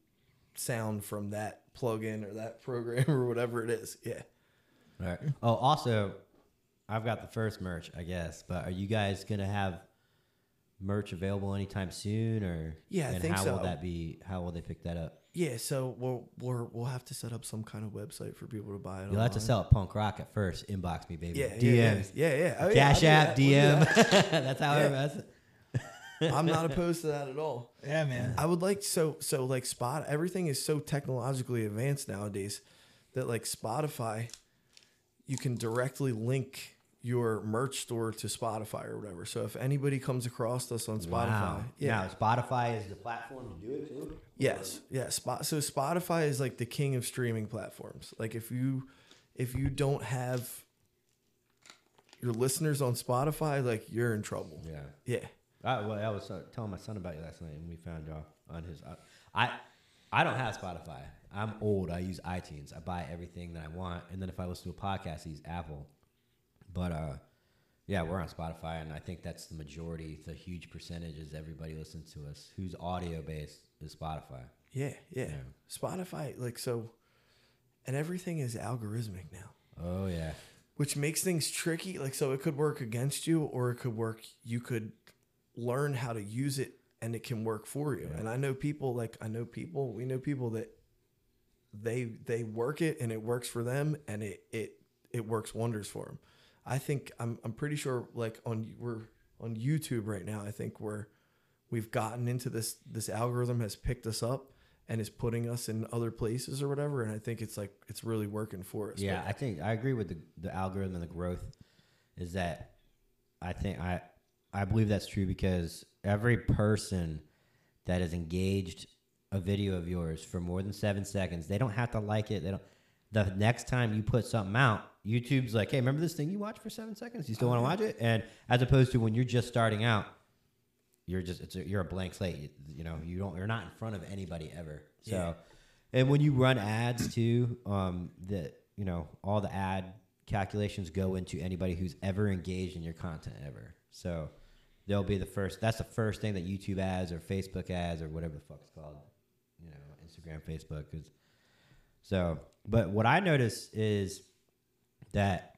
sound from that plugin or that program or whatever it is. Yeah. All right. Oh, also, I've got the first merch, I guess, but are you guys gonna have merch available anytime soon, or I think so. Will that be? How will they pick that up? Yeah, so we'll have to set up some kind of website for people to buy it. You'll have to sell it punk rock at first. Inbox me, baby. Yeah, DM. Yeah. Oh, Cash App, DM. That's how I mess it. I'm not opposed to that at all. Yeah, man. I would like like Spotify. Everything is so technologically advanced nowadays that like Spotify, you can directly link your merch store to Spotify or whatever. So if anybody comes across us on Spotify, Now, Spotify is the platform to do it too. Yes, yeah. So Spotify is like the king of streaming platforms. Like if you don't have your listeners on Spotify, like you're in trouble. Yeah, yeah. I was telling my son about you last night, and we found y'all on his. I don't have Spotify. I'm old. I use iTunes. I buy everything that I want, and then if I listen to a podcast, I use Apple. But, we're on Spotify, and I think that's the majority. It's a huge percentage is everybody listens to us. Who's audio-based is Spotify. Yeah. Spotify, like, so, and everything is algorithmic now. Oh, yeah. Which makes things tricky. Like, so it could work against you, or it could work, you could learn how to use it, and it can work for you. Yeah. And we know people that they work it, and it works for them, and it works wonders for them. I think I'm pretty sure like we're on YouTube right now. I think we've gotten into this algorithm has picked us up and is putting us in other places or whatever. And I think it's like, it's really working for us. Yeah. But I think I agree with the algorithm and the growth is that I think I believe that's true because every person that has engaged a video of yours for more than 7 seconds, they don't have to like it. The next time you put something out, YouTube's like, hey, remember this thing you watched for 7 seconds? You still want to watch it? And as opposed to when you're just starting out, you're a blank slate. You're not in front of anybody ever. So, and when you run ads too, all the ad calculations go into anybody who's ever engaged in your content ever. So they'll be that's the first thing that YouTube ads or Facebook ads or whatever the fuck it's called, Instagram, Facebook. But what I notice is that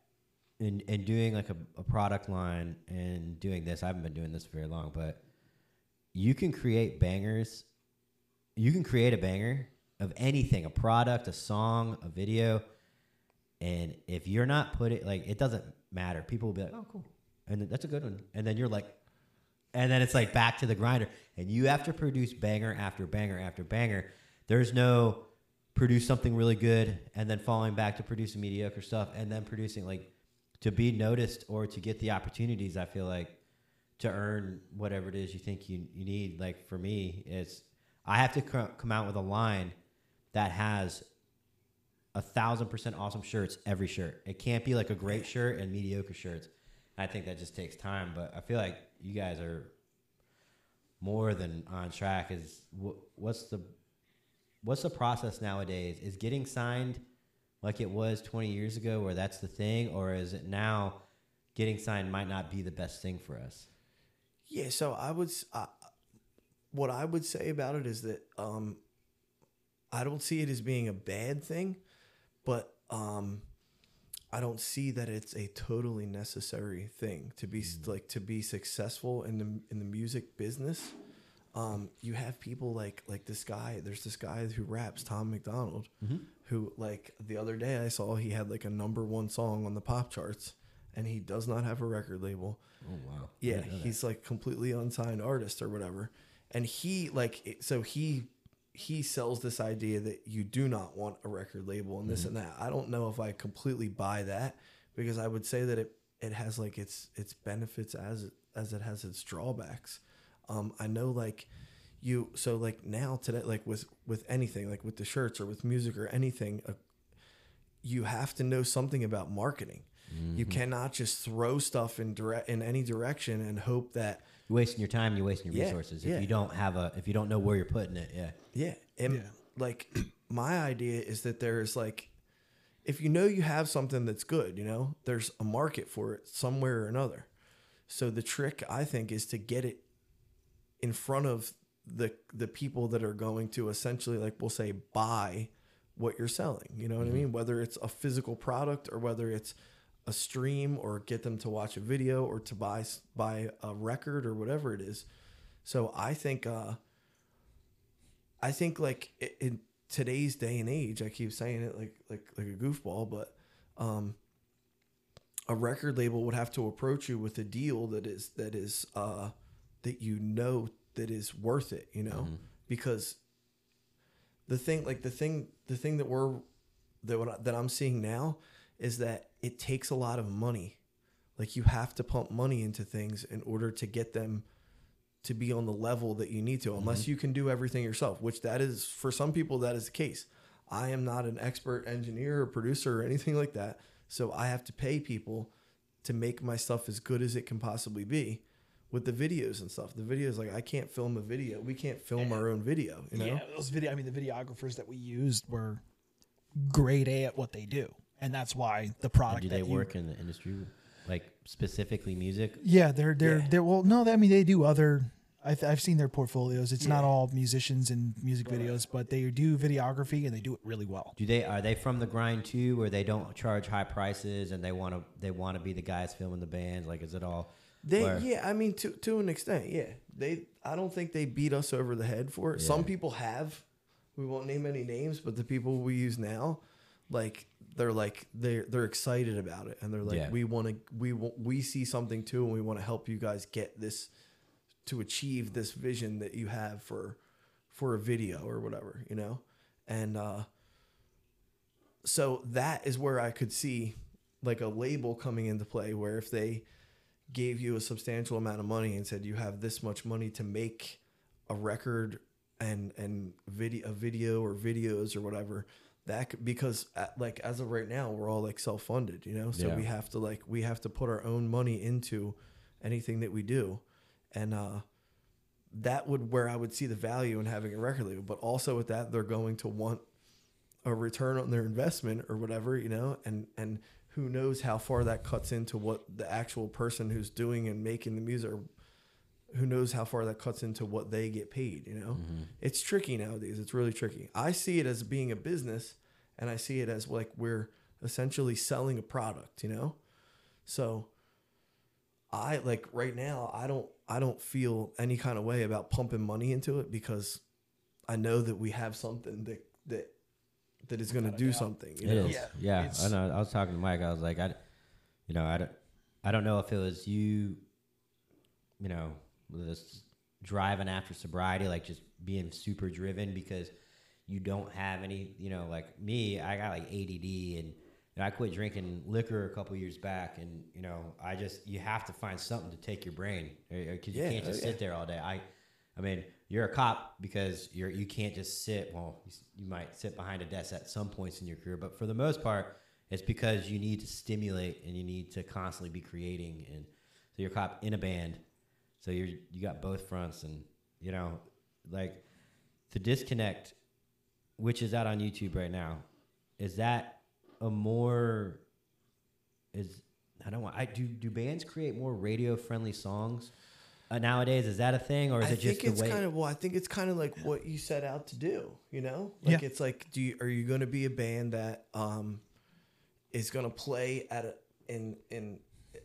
in doing like a product line and doing this, I haven't been doing this for very long, but you can create bangers. You can create a banger of anything, a product, a song, a video. And if you're not it doesn't matter. People will be like, oh, cool. And that's a good one. And then you're like, and then it's like back to the grinder and you have to produce banger after banger after banger. There's no produce something really good and then falling back to producing mediocre stuff and then producing like to be noticed or to get the opportunities. I feel like to earn whatever it is you think you need. Like for me, it's, I have to come out with a line that has 1,000% awesome shirts, every shirt. It can't be like a great shirt and mediocre shirts. I think that just takes time, but I feel like you guys are more than on track. Is what's the process nowadays? Is getting signed like it was 20 years ago where that's the thing, or is it now getting signed might not be the best thing for us? Yeah, so what I would say about it is that I don't see it as being a bad thing, but I don't see that it's a totally necessary thing to be successful in the music business. You have people like this guy. There's this guy who raps, Tom McDonald, who like the other day I saw he had like a #1 song on the pop charts, and he does not have a record label. Oh wow! Yeah, he's like completely unsigned artist or whatever, and he like so he sells this idea that you do not want a record label and this and that. I don't know if I completely buy that because I would say that it has like its benefits as it has its drawbacks. I know like you, so like now today, like with anything, like with the shirts or with music or anything, you have to know something about marketing. You cannot just throw stuff in any direction and hope that you're wasting your time. You're wasting your resources. If you don't have if you don't know where you're putting it. And like my idea is that there is like, if you know, you have something that's good, you know, there's a market for it somewhere or another. So the trick I think is to get it in front of the people that are going to essentially, like we'll say, buy what you're selling. You know what I mean? Whether it's a physical product or whether it's a stream or get them to watch a video or to buy a record or whatever it is. So I think like in today's day and age, I keep saying it like a goofball, but a record label would have to approach you with a deal that you know that is worth it, you know, because the thing that I'm seeing now is that it takes a lot of money. Like you have to pump money into things in order to get them to be on the level that you need to, unless you can do everything yourself, which that is for some people, that is the case. I am not an expert engineer or producer or anything like that. So I have to pay people to make my stuff as good as it can possibly be. With the videos and stuff, the videos, like I can't film a video. We can't film our own video. You know, I mean, the videographers that we used were grade A at what they do, and that's why the product. And do they work in the industry, like specifically music? Yeah, they're well, no, I mean they do other. I've seen their portfolios. It's not all musicians and music videos, but they do videography and they do it really well. Are they from the grind too, where they don't charge high prices and they want to be the guys filming the bands? Like, is it all? I mean, to an extent, I don't think they beat us over the head for it. Yeah. Some people have. We won't name any names, but the people we use now, they're excited about it, and they're like, we see something too, and we want to help you guys get this to achieve this vision that you have for a video or whatever, you know, and so that is where I could see like a label coming into play, where if they gave you a substantial amount of money and said you have this much money to make a record and video or videos or whatever, because like as of right now we're all like self-funded, you know, so we have to put our own money into anything that we do, and that would where I would see the value in having a record label. But also with that, they're going to want a return on their investment or whatever, you know, and who knows how far that cuts into what the actual person who's doing and making the music, who knows how far that cuts into what they get paid, you know? Mm-hmm. It's tricky nowadays. It's really tricky. I see it as being a business, and I see it as like we're essentially selling a product, you know? So I like right now, I don't feel any kind of way about pumping money into it, because I know that we have something that is going to do something. You know? It is. Yeah. I know. I was talking to Mike. I was like, I don't know if it was you know, this driving after sobriety, like just being super driven because you don't have any, you know, like me, I got like ADD and I quit drinking liquor a couple years back. And, you know, you have to find something to take your brain, because you can't just sit there all day. I mean, you're a cop because you can't just sit. Well, you might sit behind a desk at some points in your career, but for the most part, it's because you need to stimulate and you need to constantly be creating. And so you're a cop in a band, so you got both fronts, and you know, like the disconnect, which is out on YouTube right now, is that a more is I don't want I do bands create more radio friendly songs? Nowadays, is that a thing, or is it just the way? I think it's kind of like what you set out to do, you know? Like it's like, are you going to be a band that is going to play at I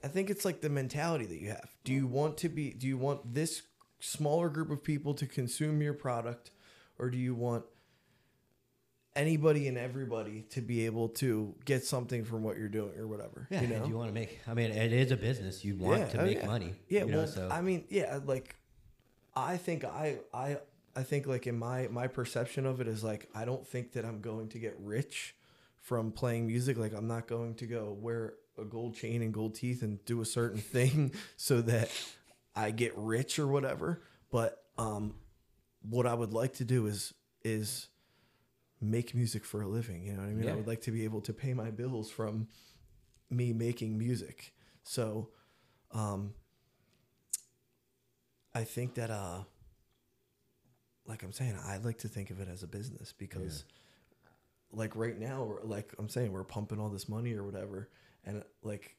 think it's like the mentality that you have. Do you want this smaller group of people to consume your product, or do you want anybody and everybody to be able to get something from what you're doing or whatever? Yeah, you know? And you want to make, I mean, it is a business. You want to make money. Yeah, you know, well, so. I mean, yeah, like, I think I think, like, in my perception of it is, like, I don't think that I'm going to get rich from playing music. Like, I'm not going to go wear a gold chain and gold teeth and do a certain thing so that I get rich or whatever. But what I would like to do is make music for a living. You know what I mean? Yeah. I would like to be able to pay my bills from me making music. So, I think that, like I'm saying, I like to think of it as a business because like right now, like I'm saying, we're pumping all this money or whatever. And like,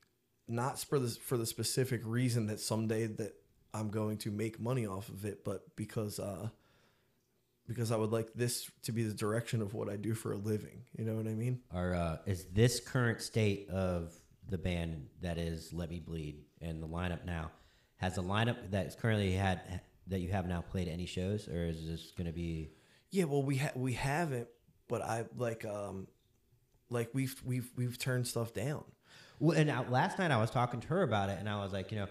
not for the specific reason that someday that I'm going to make money off of it, but because I would like this to be the direction of what I do for a living. You know what I mean? Or is this current state of the band that is Let Me Bleed and the lineup now, has the lineup that is currently had that you have now played any shows, or is this going to be? Yeah, well, we haven't, but I like we've turned stuff down. Well, and last night I was talking to her about it, and I was like, you know,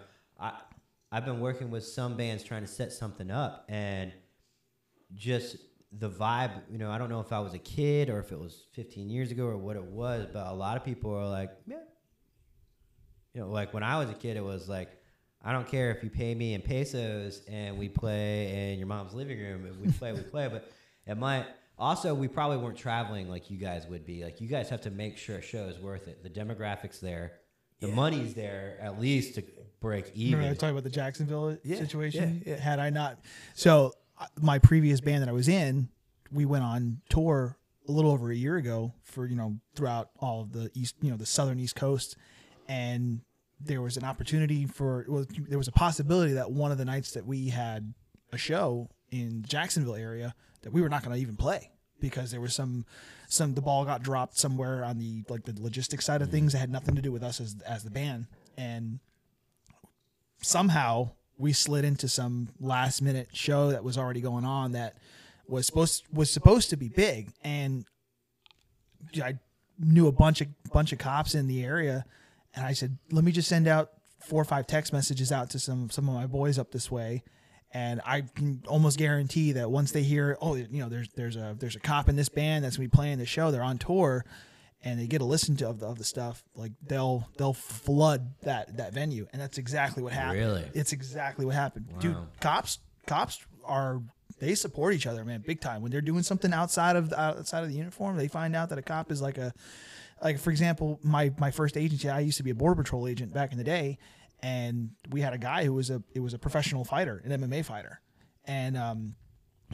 I've been working with some bands trying to set something up, and just the vibe, you know, I don't know if I was a kid or if it was 15 years ago or what it was, but a lot of people are like, yeah, you know, like when I was a kid, it was like, I don't care if you pay me in pesos and we play in your mom's living room. If we play, we play. But it might also, we probably weren't traveling like you guys would be. Like you guys have to make sure a show is worth it. The demographic's there, the money's there at least to break even. Remember I talking about the Jacksonville situation? Yeah, yeah. Had I not, so. My previous band that I was in, we went on tour a little over a year ago for, you know, throughout all of the East, you know, the Southern East Coast. And there was an opportunity for, well, there was a possibility that one of the nights that we had a show in the Jacksonville area that we were not going to even play because there was some, the ball got dropped somewhere on the, like the logistics side of things that had nothing to do with us as the band. And somehow we slid into some last minute show that was already going on that was supposed to be big. And I knew a bunch of cops in the area. And I said, let me just send out 4 or 5 text messages out to some of my boys up this way. And I can almost guarantee that once they hear, oh, you know, there's a cop in this band that's going to be playing the show, they're on tour, and they get to listen to of the stuff, like they'll flood that venue, and that's exactly what happened. Really, it's exactly what happened. Wow. Dude, cops are, they support each other, man, big time. When they're doing something outside of the uniform, they find out that a cop is like for example, my first agency, I used to be a border patrol agent back in the day, and we had a guy who was a professional fighter, an MMA fighter, and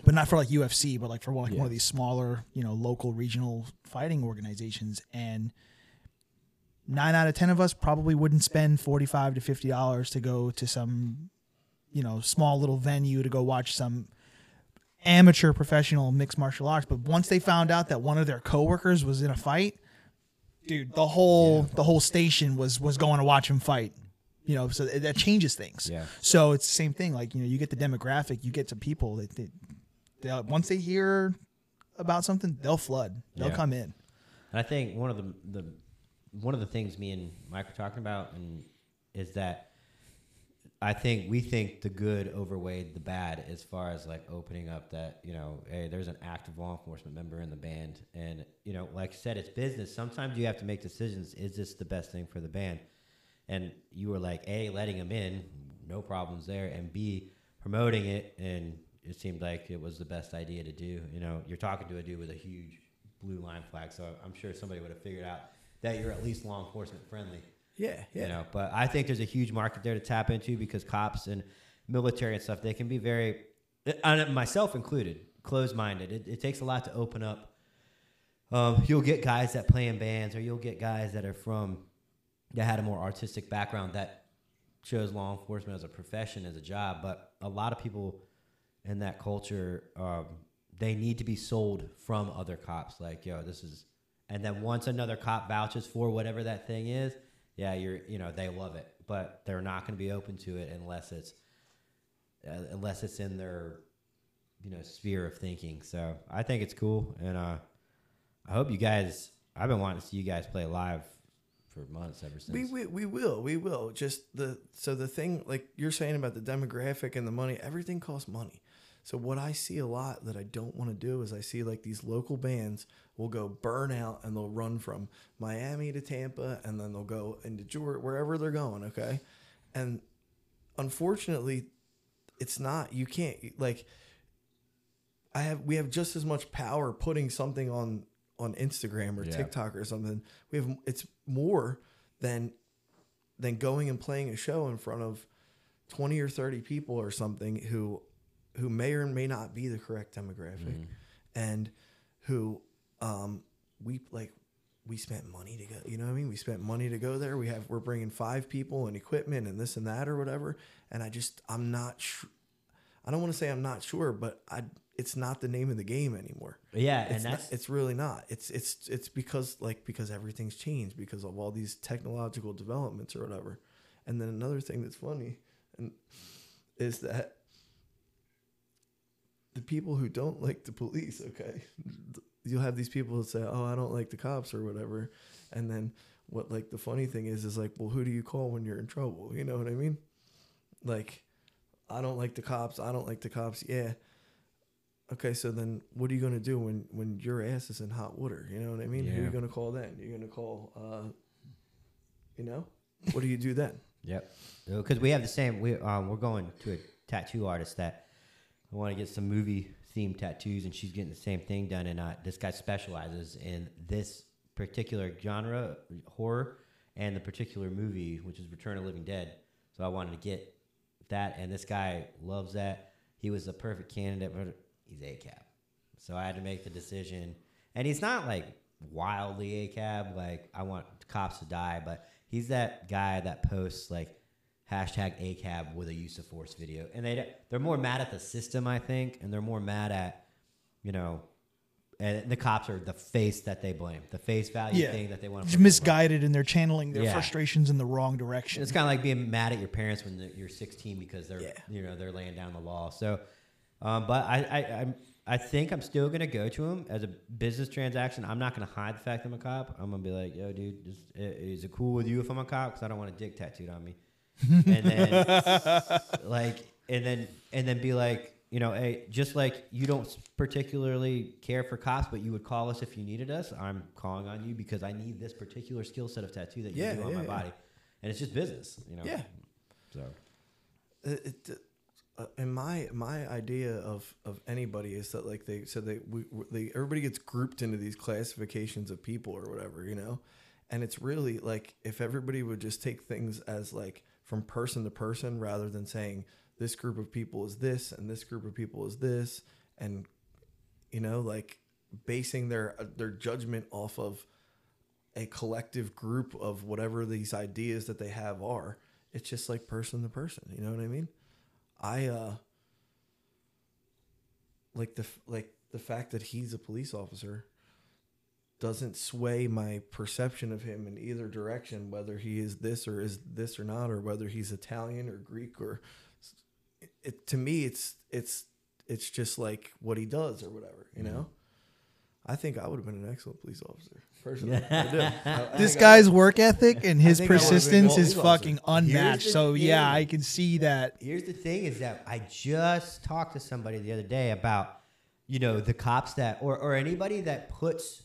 but not for like UFC, but like for one of these smaller, you know, local regional fighting organizations. And 9 out of 10 of us probably wouldn't spend $45 to $50 to go to some, you know, small little venue to go watch some amateur professional mixed martial arts. But once they found out that one of their coworkers was in a fight, dude, the whole station was going to watch him fight. You know, so that changes things. Yeah. So it's the same thing. Like, you know, you get the demographic, you get some people that. Once they hear about something, they'll flood. They'll come in. And I think one of the things me and Mike are talking about is that I think we think the good overweighed the bad as far as like opening up that, you know, hey, there's an active law enforcement member in the band. And, you know, like I said, it's business. Sometimes you have to make decisions. Is this the best thing for the band? And you were like, A, letting them in, no problems there, and B, promoting it, and it seemed like it was the best idea to do. You know, you're talking to a dude with a huge blue line flag, so I'm sure somebody would have figured out that you're at least law enforcement friendly. Yeah, yeah. You know, but I think there's a huge market there to tap into because cops and military and stuff, they can be very, and myself included, closed-minded. It takes a lot to open up. You'll get guys that play in bands, or you'll get guys that are from, that had a more artistic background that shows law enforcement as a profession, as a job, but a lot of people in that culture, they need to be sold from other cops. Like, yo, this is, and then once another cop vouches for whatever that thing is, yeah, you're, you know, they love it, but they're not going to be open to it unless it's unless it's in their, you know, sphere of thinking. So I think it's cool, and I hope you guys. I've been wanting to see you guys play live for months ever since. We will. Just the thing like you're saying about the demographic and the money. Everything costs money. So what I see a lot that I don't want to do is I see like these local bands will go burn out and they'll run from Miami to Tampa and then they'll go into Georgia, wherever they're going. Okay, and unfortunately, it's not. You can't like. We have just as much power putting something on Instagram or TikTok or something. It's more than going and playing a show in front of 20 or 30 people or something who may or may not be the correct demographic, and who we spent money to go. You know what I mean? We spent money to go there. We're bringing 5 people and equipment and this and that or whatever. And I'm not sure. I don't want to say I'm not sure, but it's not the name of the game anymore. Yeah, it's really not. It's because everything's changed because of all these technological developments or whatever. And then another thing that's funny is that the people who don't like the police, okay, you'll have these people that say, "Oh, I don't like the cops" or whatever, and then what? Like the funny thing is like, well, who do you call when you're in trouble? You know what I mean? Like. I don't like the cops. Yeah. Okay, so then what are you going to do when your ass is in hot water? You know what I mean? Yeah. Who are you going to call then? You're going to call, you know? What do you do then? Yep. Because we have the same. We're going to a tattoo artist that I want to get some movie-themed tattoos, and she's getting the same thing done. And this guy specializes in this particular genre, horror, and the particular movie, which is Return of the Living Dead. So I wanted to get that, and this guy loves that. He was the perfect candidate, but he's ACAB. So I had to make the decision, and he's not like wildly ACAB, like I want cops to die, but he's that guy that posts like hashtag ACAB with a use of force video, and they're more mad at the system, I think, and they're more mad at, you know, and the cops are the face that they blame, the face value thing that they want to. It's misguided, and they're channeling their frustrations in the wrong direction. It's kind of like being mad at your parents when you're 16 because they're you know, they're laying down the law. So, but I think I'm still gonna go to him as a business transaction. I'm not gonna hide the fact that I'm a cop. I'm gonna be like, yo, dude, is it cool with you if I'm a cop? Because I don't want a dick tattooed on me. And then and then be like. You know, hey, just like you don't particularly care for cops, but you would call us if you needed us. I'm calling on you because I need this particular skill set of tattoo that you do on my body, and it's just business, you know. Yeah. So, and my idea of anybody is that like they everybody gets grouped into these classifications of people or whatever, you know, and it's really like if everybody would just take things as like from person to person rather than saying. This group of people is this, and this group of people is this, and you know, like basing their judgment off of a collective group of whatever these ideas that they have are. It's just like person to person. You know what I mean? I like the fact that he's a police officer doesn't sway my perception of him in either direction, whether he is this or not, or whether he's Italian or Greek or. It, to me, it's just like what he does or whatever, you know. I think I would have been an excellent police officer personally. Yeah. This guy's work ethic and his persistence is fucking unmatched. So yeah, I can see that. Here's the thing: is that I just talked to somebody the other day about, you know, the cops that or anybody that puts.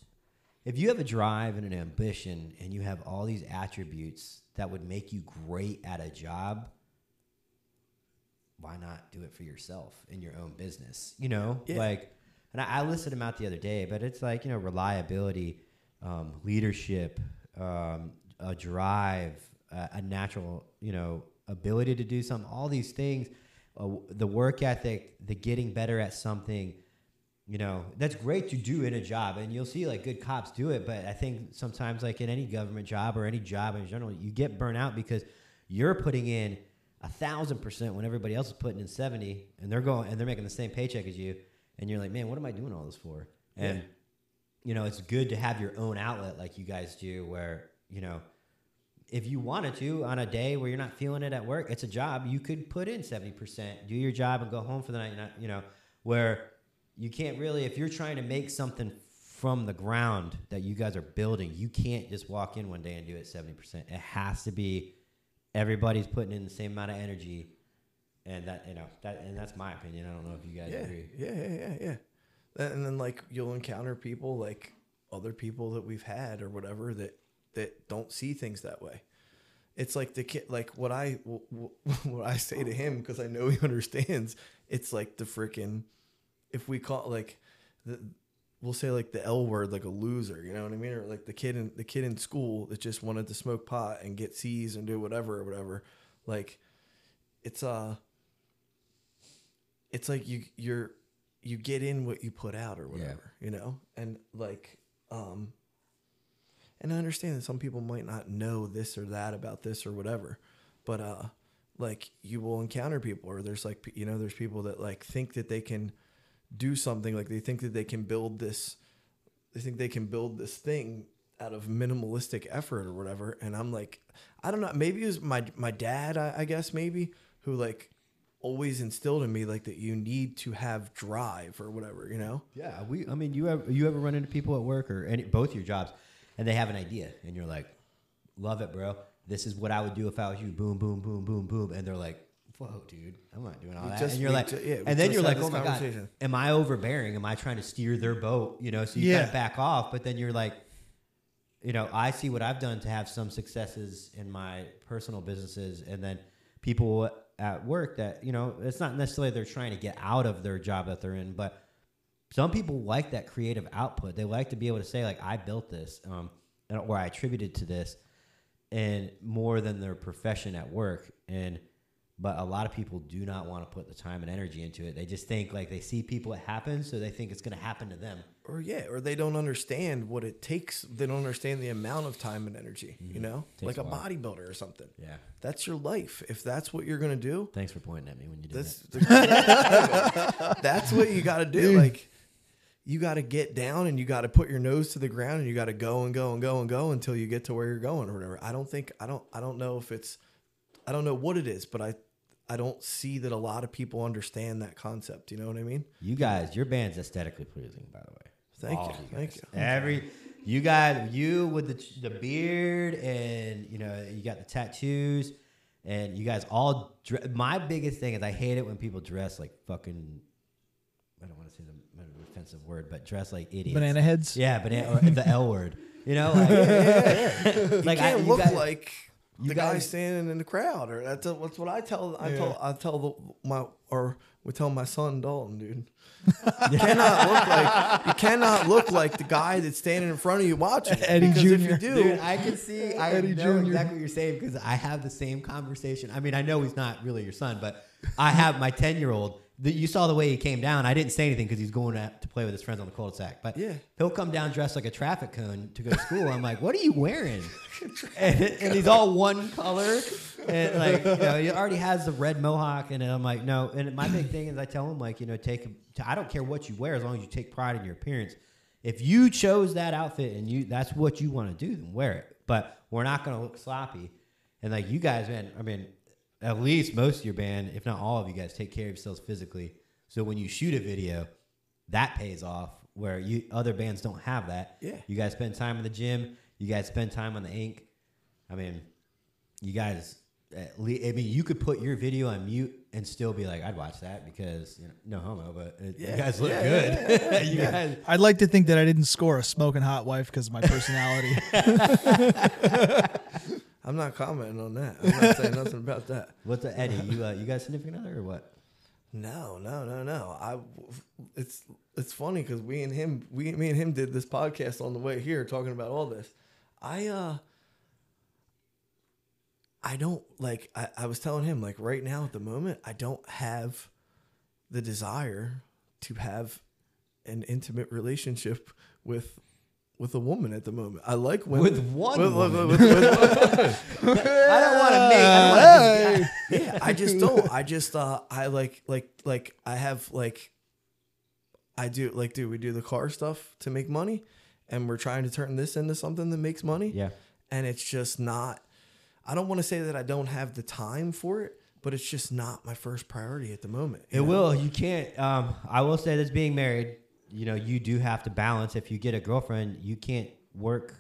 If you have a drive and an ambition and you have all these attributes that would make you great at a job. Why not do it for yourself in your own business? You know, like, and I listed them out the other day, but it's like, you know, reliability, leadership, a drive, a natural, you know, ability to do something, all these things, the work ethic, the getting better at something, you know, that's great to do in a job. And you'll see like good cops do it. But I think sometimes like in any government job or any job in general, you get burnt out because you're putting in 1,000% when everybody else is putting in 70, and they're making the same paycheck as you, and you're like, man, what am I doing all this for? And you know, it's good to have your own outlet like you guys do, where you know, if you wanted to, on a day where you're not feeling it at work, it's a job, you could put in 70%, do your job and go home for the night, not, you know, where you can't really, if you're trying to make something from the ground that you guys are building, you can't just walk in one day and do it 70%. It has to be everybody's putting in the same amount of energy, and that, you know, that, and that's my opinion. I don't know if you guys agree. Yeah. And then, like, you'll encounter people, like other people that we've had or whatever, that don't see things that way. It's like the kid, like what I say to him, because I know he understands. It's like the freaking, if we call, like, we'll say like the L word, like a loser, you know what I mean? Or like the kid in school that just wanted to smoke pot and get C's and do whatever or whatever. Like, it's like you get in what you put out or whatever, you know? And like, and I understand that some people might not know this or that about this or whatever, but like, you will encounter people, or there's like, you know, there's people that like think that they can do something, like they think that they can build this, they think they can build this thing out of minimalistic effort or whatever. And I'm like, I don't know, maybe it was my dad, I guess, maybe, who like always instilled in me like that you need to have drive or whatever, you know? Yeah, I mean, you ever run into people at work or both your jobs, and they have an idea, and you're like, love it, bro. This is what I would do if I was you. Boom, boom, boom, boom, boom. And they're like, whoa, dude, I'm not doing all that. And you're like, and then you're like, oh my God, am I overbearing? Am I trying to steer their boat? You know, so you kind of back off, but then you're like, you know, I see what I've done to have some successes in my personal businesses, and then people at work that, you know, it's not necessarily they're trying to get out of their job that they're in, but some people like that creative output. They like to be able to say, like, I built this, or I attributed to this, and more than their profession at work. But a lot of people do not want to put the time and energy into it. They just think, like, they see people, it happens, so they think it's going to happen to them. Or they don't understand what it takes. They don't understand the amount of time and energy, you know? Like a bodybuilder or something. Yeah. That's your life. If that's what you're going to do. Thanks for pointing at me when you do that. That's what you got to do. Like, you got to get down and you got to put your nose to the ground and you got to go and go and go and go until you get to where you're going or whatever. I don't know what it is, but I don't see that a lot of people understand that concept. You know what I mean? You guys, your band's aesthetically pleasing, by the way. Thank you. You guys, you with the beard, and you know, you got the tattoos, and you guys all. My biggest thing is I hate it when people dress like fucking. I don't want to say the offensive word, but dress like idiots. Banana heads. Yeah, or the L word. You know, like, like you guys look like. The guy standing in the crowd, or that's what I tell. We tell my son Dalton, dude. You cannot look like the guy that's standing in front of you watching. Eddie Jr. If you do, dude, I can see. I know exactly what you're saying, because I have the same conversation. I mean, I know he's not really your son, but I have my 10-year-old. You saw the way he came down. I didn't say anything because he's going to play with his friends on the cul-de-sac. But he'll come down dressed like a traffic cone to go to school. I'm like, what are you wearing? and he's all one color. And like, you know, he already has the red mohawk. And I'm like, no. And my big thing is I tell him, like, you know, I don't care what you wear as long as you take pride in your appearance. If you chose that outfit and that's what you want to do, then wear it. But we're not going to look sloppy. And like, you guys, man, I mean, at least most of your band, if not all of you guys, take care of yourselves physically. So when you shoot a video, that pays off, where other bands don't have that. Yeah. You guys spend time in the gym. You guys spend time on the ink. I mean, you guys, you could put your video on mute and still be like, I'd watch that, because, you know, no homo, but you guys look good. Guys. I'd like to think that I didn't score a smoking hot wife because of my personality. I'm not commenting on that. I'm not saying nothing about that. What's the Eddie? You got a significant other or what? No. It's funny because me and him did this podcast on the way here talking about all this. I was telling him, like, right now at the moment, I don't have the desire to have an intimate relationship with a woman at the moment. I like women. With one woman. I just don't. We do the car stuff to make money, and we're trying to turn this into something that makes money. Yeah. And it's just not, I don't want to say that I don't have the time for it, but it's just not my first priority at the moment. It will. You can't. I will say this, being married, you know, you do have to balance. If you get a girlfriend, you can't work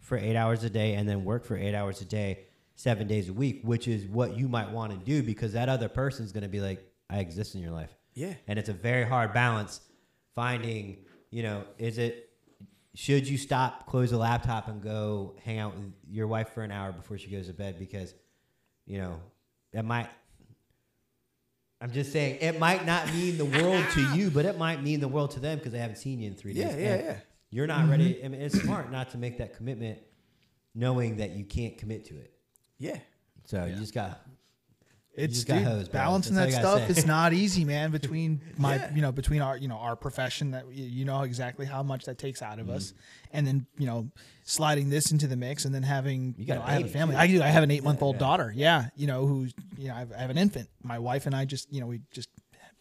for 8 hours a day and then work for 8 hours a day, 7 days a week, which is what you might want to do, because that other person's going to be like, I exist in your life. Yeah. And it's a very hard balance finding, you know, is it, should you stop, close the laptop, and go hang out with your wife for an hour before she goes to bed? Because, you know, that might, I'm just saying, it might not mean the world to you, but it might mean the world to them because they haven't seen you in 3 days. Yeah. You're not ready. I mean, it's smart not to make that commitment knowing that you can't commit to it. Yeah. So you just got... It's dude, hosed, balancing that stuff is not easy, man. Between my, you know, between our, you know, our profession that, you know, exactly how much that takes out of us, and then, you know, sliding this into the mix, and then having, you know, I have a family. Too. I do. I have an 8-month-old daughter. Yeah, you know, who's, you know, I have an infant. My wife and I just, you know, we just.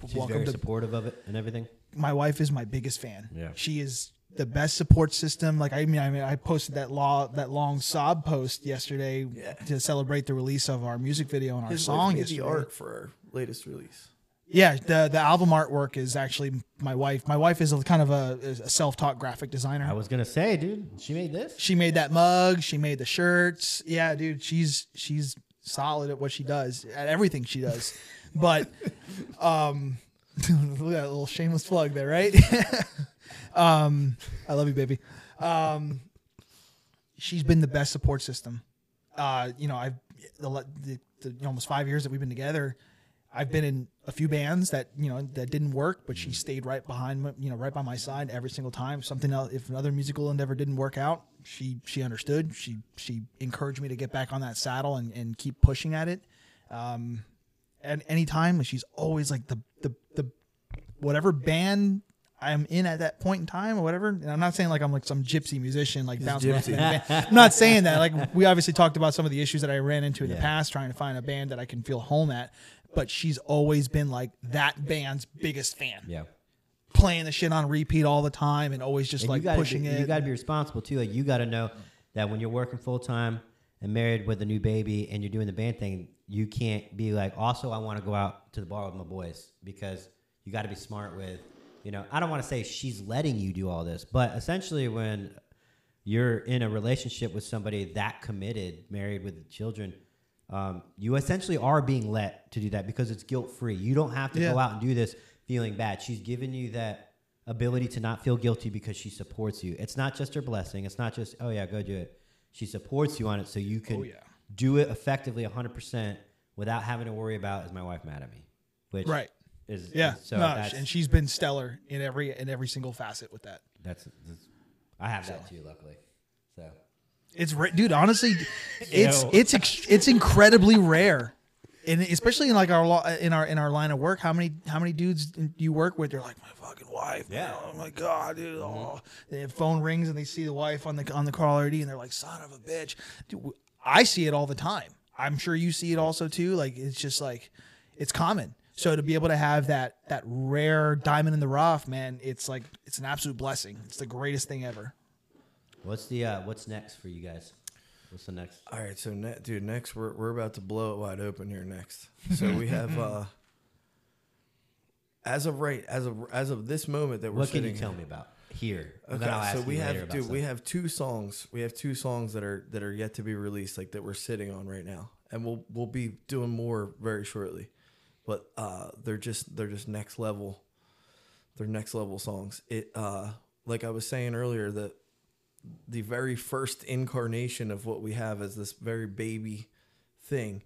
She's very supportive of it and everything. My wife is my biggest fan. Yeah, she is the best support system. Like, I mean, I posted that long sob post yesterday to celebrate the release of our music video and our song. Is the art for our latest release? Yeah, the album artwork is actually my wife. My wife is kind of a self-taught graphic designer. I was gonna say, dude, she made this. She made that mug. She made the shirts. Yeah, dude, she's solid at what she does, at everything she does. But look at that little shameless plug there, right? I love you, baby. She's been the best support system. You know, I've the almost 5 years that we've been together, I've been in a few bands that, you know, that didn't work, but she stayed right behind, you know, right by my side every single time. Something else, if another musical endeavor didn't work out, she understood. She encouraged me to get back on that saddle and keep pushing at it. At any time, she's always like the whatever band I'm in at that point in time or whatever. And I'm not saying like I'm like some gypsy musician, like bouncing off that band. I'm not saying that. Like, we obviously talked about some of the issues that I ran into in the past, trying to find a band that I can feel home at. But she's always been like that band's biggest fan. Yeah. Playing the shit on repeat all the time and always just, and like pushing it. You got to be responsible too. Like, you got to know that when you're working full time and married with a new baby and you're doing the band thing, you can't be like, also, I want to go out to the bar with my boys, because you got to be smart with, you know, I don't want to say she's letting you do all this, but essentially when you're in a relationship with somebody that committed, married with children, you essentially are being let to do that because it's guilt-free. You don't have to go out and do this feeling bad. She's given you that ability to not feel guilty because she supports you. It's not just her blessing. It's not just, oh, yeah, go do it. She supports you on it so you can do it effectively 100% without having to worry about, is my wife mad at me? Which and she's been stellar in every single facet with that. I have that too, luckily. So it's dude, honestly, it's incredibly rare, and especially in like our line of work. How many dudes do you work with? They're like, my fucking wife. Yeah. Man. Oh my god, dude. Oh. The phone rings and they see the wife on the caller ID and they're like, son of a bitch. Dude, I see it all the time. I'm sure you see it also too. Like, it's just like, it's common. So to be able to have that rare diamond in the rough, man, it's like, it's an absolute blessing. It's the greatest thing ever. What's next for you guys? What's the next? All right, so next we're about to blow it wide open here next. So we have as of this moment that we're sitting. What can you tell me about here? Okay, so we have two songs. We have two songs that are yet to be released, like that we're sitting on right now, and we'll be doing more very shortly. But they're just next level. They're next level songs. It like I was saying earlier, that the very first incarnation of what we have as this very baby thing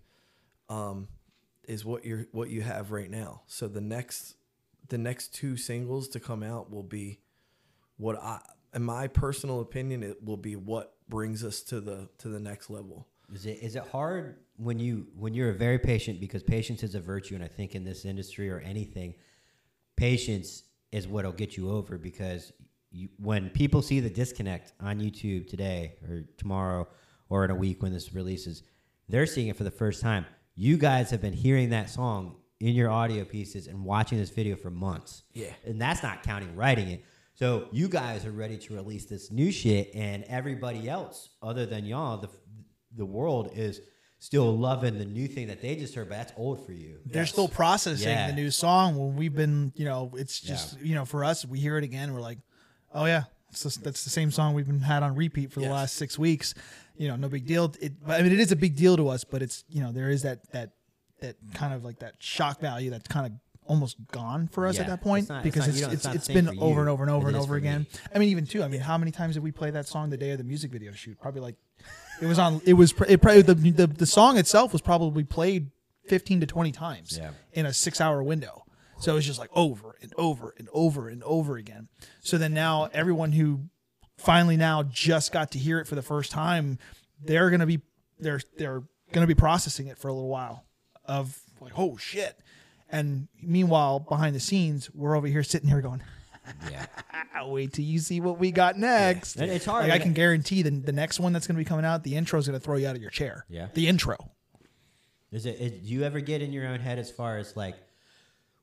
is what you have right now. So the next two singles to come out will be what I, in my personal opinion, it will be what brings us to the next level. Is it hard when you're very patient, because patience is a virtue, and I think in this industry or anything, patience is what'll get you over, because when people see the disconnect on YouTube today or tomorrow or in a week when this releases, they're seeing it for the first time. You guys have been hearing that song in your audio pieces and watching this video for months. Yeah. And that's not counting writing it. So you guys are ready to release this new shit, and everybody else other than y'all, the world is still loving the new thing that they just heard, but that's old for you. They're still processing the new song. Well, we've been, you know, it's just, you know, for us, we hear it again. We're like, oh yeah, so that's the same song we've been had on repeat for the last 6 weeks. You know, no big deal. It, I mean, it is a big deal to us, but it's, you know, there is that kind of like that shock value that's kind of almost gone for us at that point, because it's been over and over and over and over again. I mean, even too, I mean, how many times did we play that song the day of the music video shoot? Probably like the song itself was probably played 15 to 20 times in a 6-hour window. So it was just like over and over and over and over again. So then now everyone who finally now just got to hear it for the first time, they're going to be processing it for a little while of like, oh shit. And meanwhile, behind the scenes, we're over here sitting here going, wait till you see what we got next. Yeah. It's hard. Like, I can guarantee the next one that's going to be coming out, the intro is going to throw you out of your chair. Yeah. The intro. Do you ever get in your own head as far as like,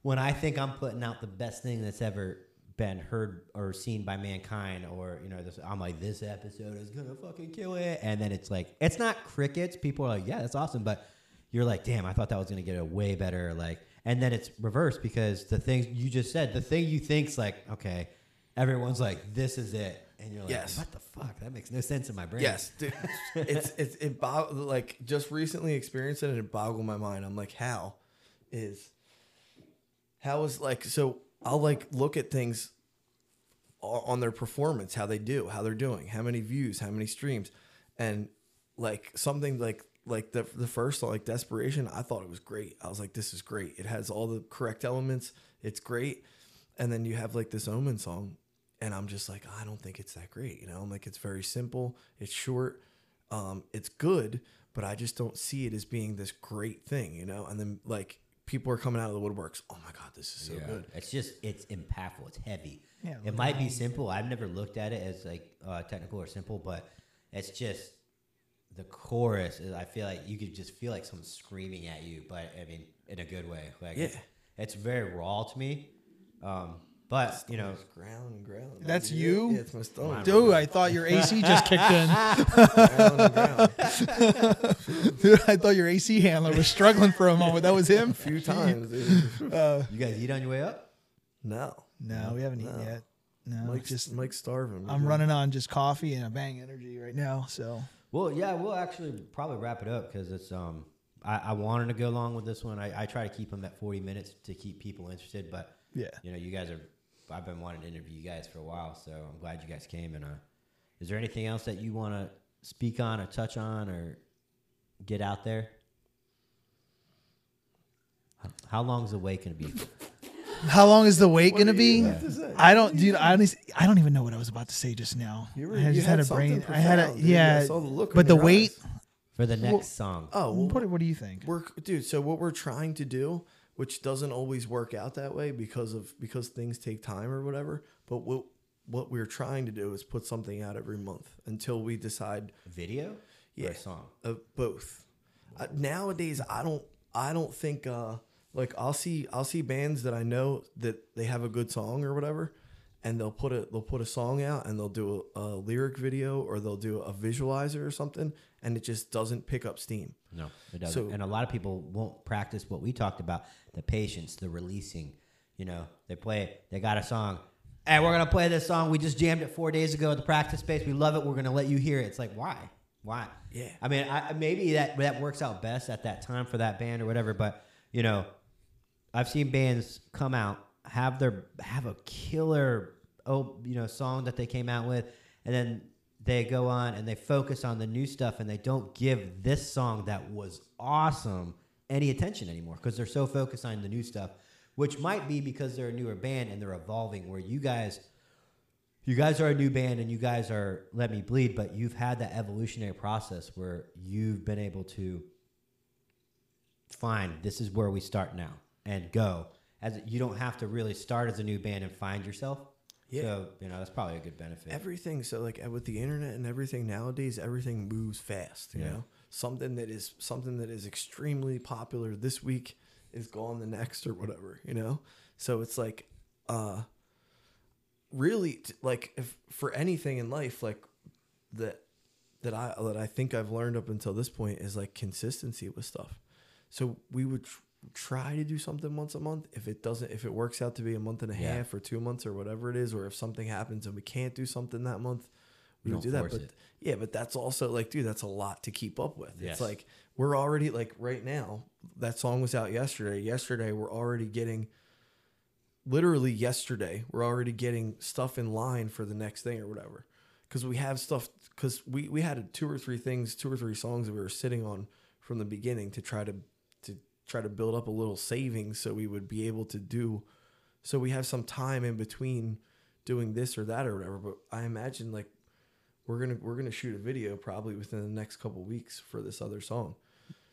when I think I'm putting out the best thing that's ever been heard or seen by mankind, or, you know, I'm like, this episode is going to fucking kill it. And then it's like, it's not crickets. People are like, yeah, that's awesome. But you're like, damn, I thought that was going to get a way better, like. And then it's reversed, because the things you just said, the thing you think's like, okay, everyone's like, this is it, and you're like, what the fuck? That makes no sense in my brain. Yes, dude. it like, just recently experienced it, and it boggled my mind. I'm like, how is like, so I'll like look at things on their performance, how they're doing, how many views, how many streams, and like something like. Like the first, like Desperation, I thought it was great. I was like, this is great. It has all the correct elements. It's great. And then you have like this Omen song, and I'm just like, I don't think it's that great. You know, I'm like, it's very simple. It's short. It's good, but I just don't see it as being this great thing, you know? And then like people are coming out of the woodworks. Oh my God, this is so good. It's just, it's impactful. It's heavy. Yeah, it might be simple. I've never looked at it as like technical or simple, but it's just, the chorus is, I feel like you could just feel like someone's screaming at you, but I mean, in a good way. Like, it's very raw to me. But you know, ground. That's you? Yeah, it's my stomach. Dude, I thought your AC just kicked in. Dude, I thought your AC handler was struggling for a moment. That was him. A few times. Dude. You guys eat on your way up? No, we haven't eaten yet. No, Mike's starving. I'm running on just coffee and a Bang Energy right now, so. Well, yeah, we'll actually probably wrap it up, because it's I wanted to go along with this one. I try to keep them at 40 minutes to keep people interested, but you know, you guys are. I've been wanting to interview you guys for a while, so I'm glad you guys came. And is there anything else that you want to speak on or touch on or get out there? How long is the wait going to be? How long is the wait going to be? I don't even know what I was about to say just now. I just had a brain. I had a, yeah. But the wait for the next song. Oh, what do you think? So what we're trying to do, which doesn't always work out that way because things take time or whatever. But what we're trying to do is put something out every month until we decide. Video? Yeah. Or a song? Both. Nowadays, I don't think, like I'll see bands that I know that they have a good song or whatever, and they'll put a song out, and they'll do a lyric video, or they'll do a visualizer or something, and it just doesn't pick up steam. No, it doesn't. So, and a lot of people won't practice what we talked about, the patience, the releasing. You know, they play it, they got a song, and we're gonna play this song. We just jammed it 4 days ago at the practice space. We love it. We're gonna let you hear it. It's like, why? Yeah. I mean, maybe that works out best at that time for that band or whatever, but you know. I've seen bands come out, have a killer song that they came out with, and then they go on and they focus on the new stuff, and they don't give this song that was awesome any attention anymore, because they're so focused on the new stuff, which might be because they're a newer band and they're evolving, where you guys are a new band and you guys are Let Me Bleed, but you've had that evolutionary process where you've been able to find this is where we start now. And go, as you don't have to really start as a new band and find yourself. Yeah. So, you know, that's probably a good benefit. Everything. So like with the internet and everything nowadays, everything moves fast, you know, something that is extremely popular this week is gone the next or whatever, you know? So it's like, really like if for anything in life, like the that I think I've learned up until this point is like consistency with stuff. So we would try to do something once a month. If it works out to be a month and a half or 2 months or whatever it is, or if something happens and we can't do something that month, we don't do that. But yeah, but that's also like, dude, that's a lot to keep up with. Yes. It's like, we're already like right now, that song was out yesterday. Yesterday, we're already getting, literally yesterday, we're already getting stuff in line for the next thing or whatever. Cause we have stuff, cause we had two or three songs that we were sitting on from the beginning to try to build up a little savings so we would be able to do, so we have some time in between doing this or that or whatever. But I imagine like we're gonna shoot a video probably within the next couple of weeks for this other song.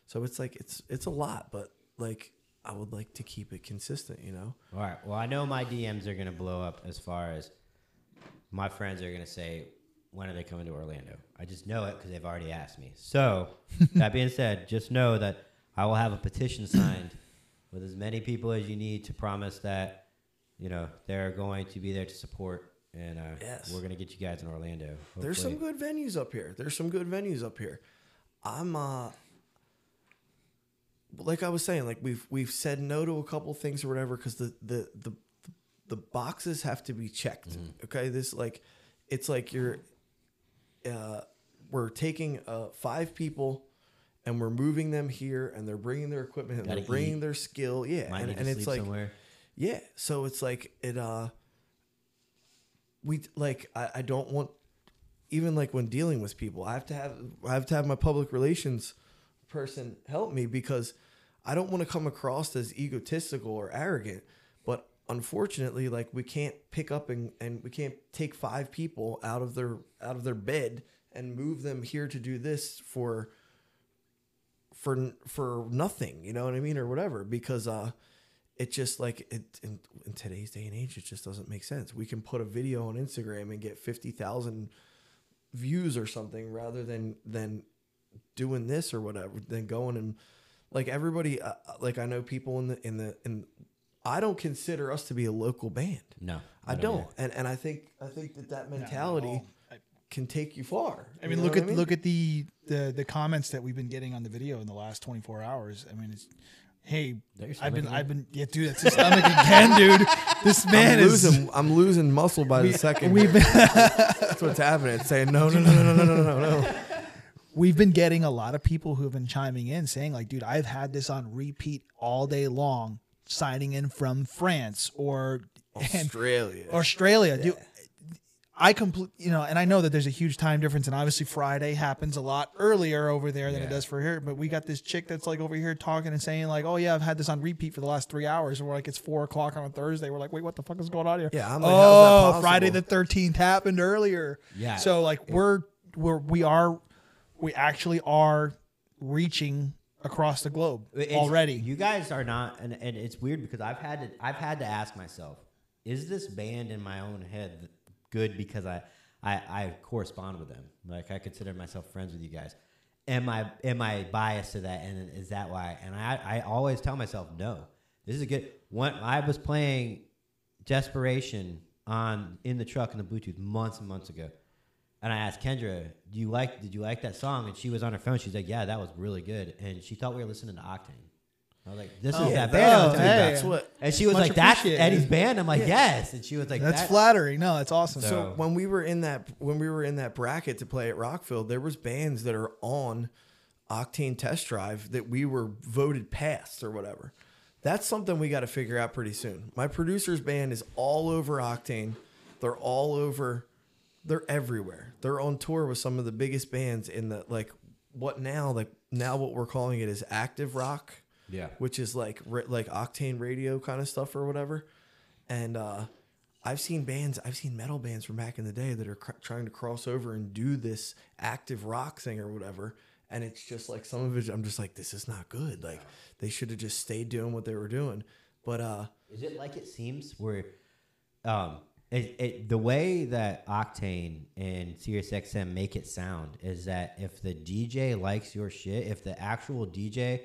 So it's like it's a lot, but like I would like to keep it consistent, you know? All right. Well, I know my DMs are gonna blow up as far as my friends are gonna say, when are they coming to Orlando? I just know it because they've already asked me. So that being said, just know that I will have a petition signed with as many people as you need to promise that, you know, they're going to be there to support. And we're going to get you guys in Orlando. Hopefully. There's some good venues up here. I'm, like I was saying, like we've said no to a couple things or whatever because the boxes have to be checked. Mm-hmm. Okay. This, like, it's like we're taking 5 people and we're moving them here and they're bringing their equipment and they're bringing their skill. Yeah. And it's like, somewhere. Yeah. So it's like it, we like, I don't want, even like when dealing with people, I have to have my public relations person help me because I don't want to come across as egotistical or arrogant, but unfortunately, like we can't pick up and we can't take 5 people out of their bed and move them here to do this for nothing, you know what I mean? Or whatever, because it just like it in today's day and age, it just doesn't make sense. We can put a video on Instagram and get 50,000 views or something rather than doing this or whatever, than going and like everybody, like I know people in I don't consider us to be a local band. No, I don't. And I think that mentality can take you far. I mean, look at the comments that we've been getting on the video in the last 24 hours. I mean, it's, hey, I've been, yeah, dude, that's his stomach again, dude. This man I'm losing muscle by the second. That's what's happening. It's saying no. We've been getting a lot of people who have been chiming in saying like, dude, I've had this on repeat all day long, signing in from France or Australia, yeah. Dude. And I know that there's a huge time difference, and obviously Friday happens a lot earlier over there than it does for here. But we got this chick that's like over here talking and saying like, "Oh yeah, I've had this on repeat for the last 3 hours," and we're like, "It's 4:00 on a Thursday." We're like, "Wait, what the fuck is going on here?" Yeah, I'm like, "Oh, how's that possible? Friday the 13th happened earlier." Yeah. So like we actually are reaching across the globe already. You guys are not, and it's weird because I've had to ask myself, is this band in my own head good because I correspond with them? Like I consider myself friends with you guys. Am I biased to that? And is that why? And I always tell myself, no, this is a good one. I was playing Desperation in the truck in the Bluetooth months and months ago. And I asked Kendra, did you like that song? And she was on her phone. She's like, yeah, that was really good. And she thought we were listening to Octane. I was like, this is that band. That's what, and she was like, that's Eddie's band. I'm like, yes. And she was like, that's flattering. No, that's awesome. So when we were in that bracket to play at Rockville, there was bands that are on Octane Test Drive that we were voted past or whatever. That's something we got to figure out pretty soon. My producer's band is all over Octane. They're all over. They're everywhere. They're on tour with some of the biggest bands in the, like, what now? Like now what we're calling it is active rock. Yeah, which is like Octane radio kind of stuff or whatever. And I've seen metal bands from back in the day that are trying to cross over and do this active rock thing or whatever. And it's just like some of it, I'm just like, this is not good. Like they should have just stayed doing what they were doing. But is it like it seems where the way that Octane and Sirius XM make it sound is that if the DJ likes your shit, if the actual DJ,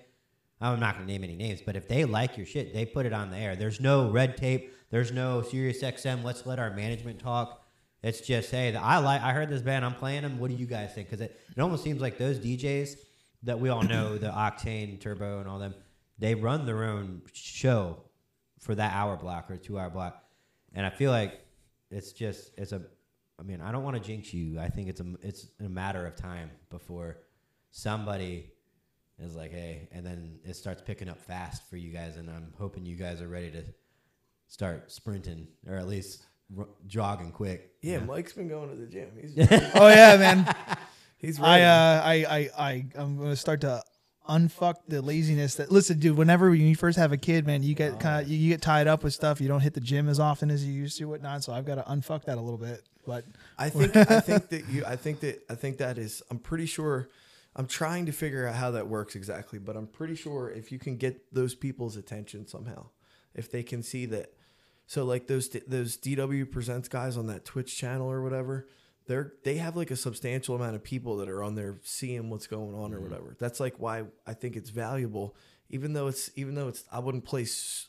I'm not going to name any names, but if they like your shit, they put it on the air. There's no red tape. There's no Sirius XM. Let's let our management talk. It's just, hey, I heard this band, I'm playing them. What do you guys think? Because it almost seems like those DJs that we all know, the Octane, Turbo, and all them, they run their own show for that hour block or 2 hour block. And I feel like it's just, I mean, I don't want to jinx you. I think it's a matter of time before somebody is like, hey, and then it starts picking up fast for you guys. And I'm hoping you guys are ready to start sprinting, or at least jogging quick. Yeah, you know? Mike's been going to the gym. He's oh yeah, man. He's ready. I'm gonna start to unfuck the laziness. That listen, dude. Whenever you first have a kid, man, you get kind of you get tied up with stuff. You don't hit the gym as often as you used to, whatnot. So I've got to unfuck that a little bit. But I think that is. I'm pretty sure. I'm trying to figure out how that works exactly, but I'm pretty sure if you can get those people's attention somehow, if they can see that. So like those DW Presents guys on that Twitch channel or whatever, they have like a substantial amount of people that are on there seeing what's going on or whatever. That's like why I think it's valuable, even though it's I wouldn't place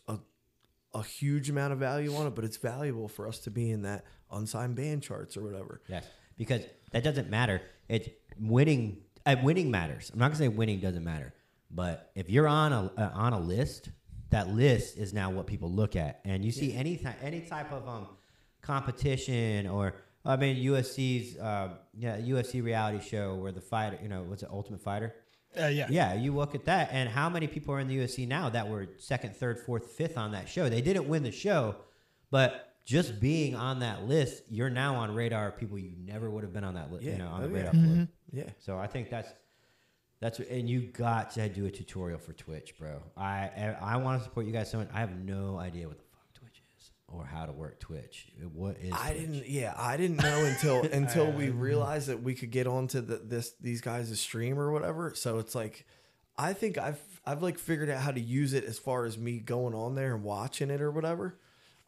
a huge amount of value on it, but it's valuable for us to be in that unsigned band charts or whatever. Yes, because that doesn't matter. It's winning matters. I'm not gonna say winning doesn't matter, but if you're on a list. That list is now what people look at, and you see any type of competition, or I mean UFC's UFC reality show where the fighter, what's it, Ultimate Fighter? Yeah. You look at that, and how many people are in the UFC now that were second, third, fourth, fifth on that show? They didn't win the show, but just being on that list, you're now on radar of people you never would have been on that list. Yeah. On the radar. Mm-hmm. Yeah. So I think that's and you got to do a tutorial for Twitch, bro. I want to support you guys so much. I have no idea what the fuck Twitch is or how to work Twitch. What is Twitch? I didn't know until we realized that we could get onto these guys' stream or whatever. So it's like, I think I've like figured out how to use it as far as me going on there and watching it or whatever.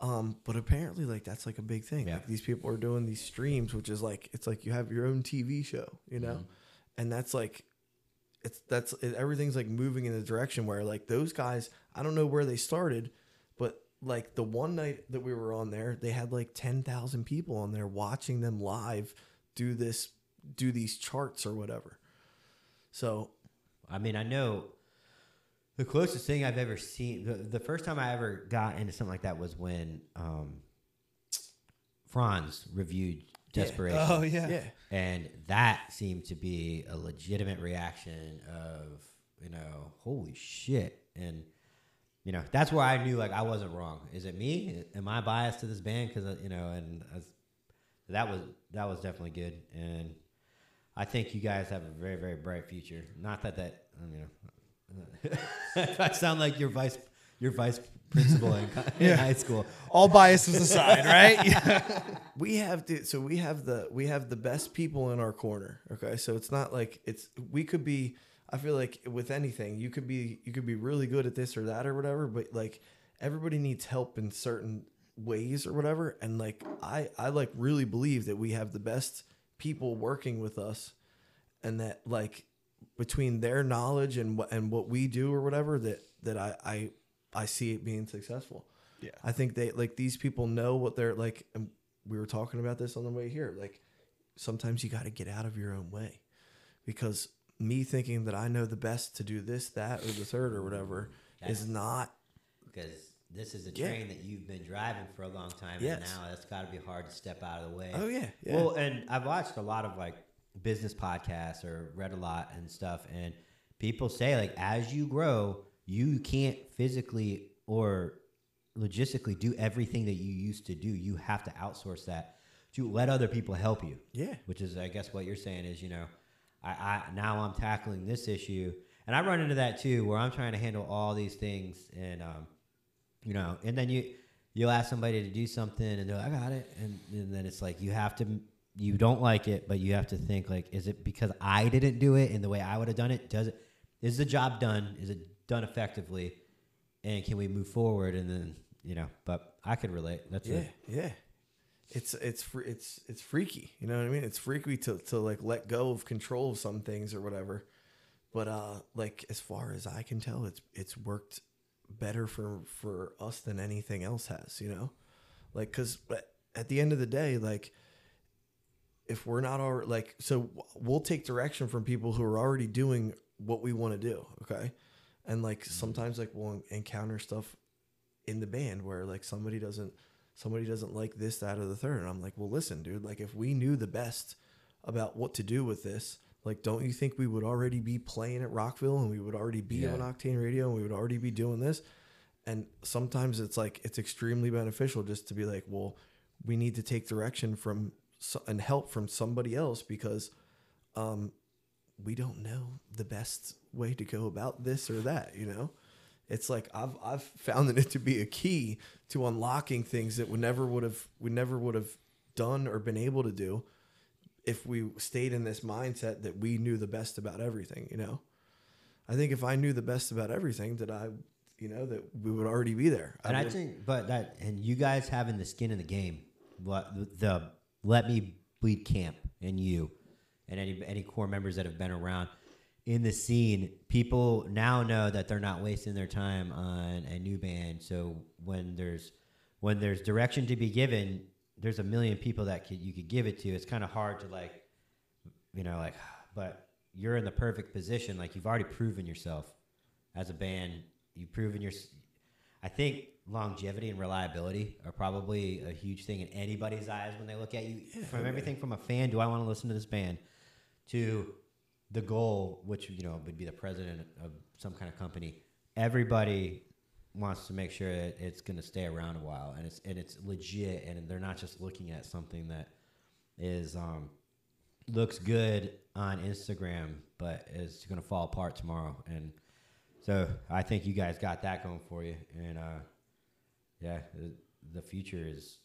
But apparently like that's like a big thing. Yeah. Like these people are doing these streams, which is like it's like you have your own TV show, mm-hmm. and that's like. Everything's like moving in the direction where like those guys, I don't know where they started, but like the one night that we were on there, they had like 10,000 people on there watching them live do these charts or whatever. So, I mean, I know the closest thing I've ever seen, the first time I ever got into something like that was when Franz reviewed Desperation. Yeah. Oh yeah. And that seemed to be a legitimate reaction of, holy shit. And that's where I knew like I wasn't wrong. Is it me? Am I biased to this band? Because that was definitely good. And I think you guys have a very, very bright future. Not that I sound like your vice principal in high school. All biases aside, right? Yeah. We have the best people in our corner. Okay, so it's not like we could be. I feel like with anything, you could be really good at this or that or whatever, but like everybody needs help in certain ways or whatever. And like I like really believe that we have the best people working with us, and that like between their knowledge and what we do or whatever that I see it being successful. Yeah. I think they like these people know what they're like. And we were talking about this on the way here. Like sometimes you got to get out of your own way, because me thinking that I know the best to do this, that, or the third or whatever is not, because this is a train that you've been driving for a long time. Yes. And now that's gotta be hard to step out of the way. Oh yeah, yeah. Well, and I've watched a lot of like business podcasts or read a lot and stuff. And people say like, as you grow, you can't physically or logistically do everything that you used to do. You have to outsource that to let other people help you. Yeah. Which is, I guess what you're saying is, I now I'm tackling this issue. And I run into that too, where I'm trying to handle all these things. And, and then you'll ask somebody to do something and they're like, I got it. And then it's like, you don't like it, but you have to think like, is it because I didn't do it in the way I would have done it? Is the job done? Is it done effectively, and can we move forward? And then but I could relate. That's it's freaky, you know what I mean? It's freaky to like let go of control of some things or whatever, but like as far as I can tell, it's worked better for us than anything else has, like, because at the end of the day, like if we're not already, like, so we'll take direction from people who are already doing what we want to do. Okay. And like, sometimes like we'll encounter stuff in the band where like somebody doesn't like this, that, or the third. And I'm like, well, listen, dude, like if we knew the best about what to do with this, like, don't you think we would already be playing at Rockville and we would already be on Octane Radio and we would already be doing this? And sometimes it's like, it's extremely beneficial just to be like, well, we need to take direction from and help from somebody else because we don't know the best way to go about this or that, you know? It's like I've found it to be a key to unlocking things that we never would have done or been able to do if we stayed in this mindset that we knew the best about everything, you know? I think if I knew the best about everything that I, you know, that we would already be there. And I think, but that, and you guys having the skin in the game, the Let Me Bleed camp and you and any core members that have been around in the scene, people now know that they're not wasting their time on a new band. So when there's direction to be given, there's a million people that you could give it to. It's kind of hard to like, you know, like, but you're in the perfect position. Like you've already proven yourself as a band. You've proven your, I think longevity and reliability are probably a huge thing in anybody's eyes when they look at you. Yeah, from everything from a fan, do I want to listen to this band, to the goal, which, you know, would be the president of some kind of company. Everybody wants to make sure that it's going to stay around a while and it's legit and they're not just looking at something that is looks good on Instagram but is going to fall apart tomorrow. And so I think you guys got that going for you. And yeah, the future is,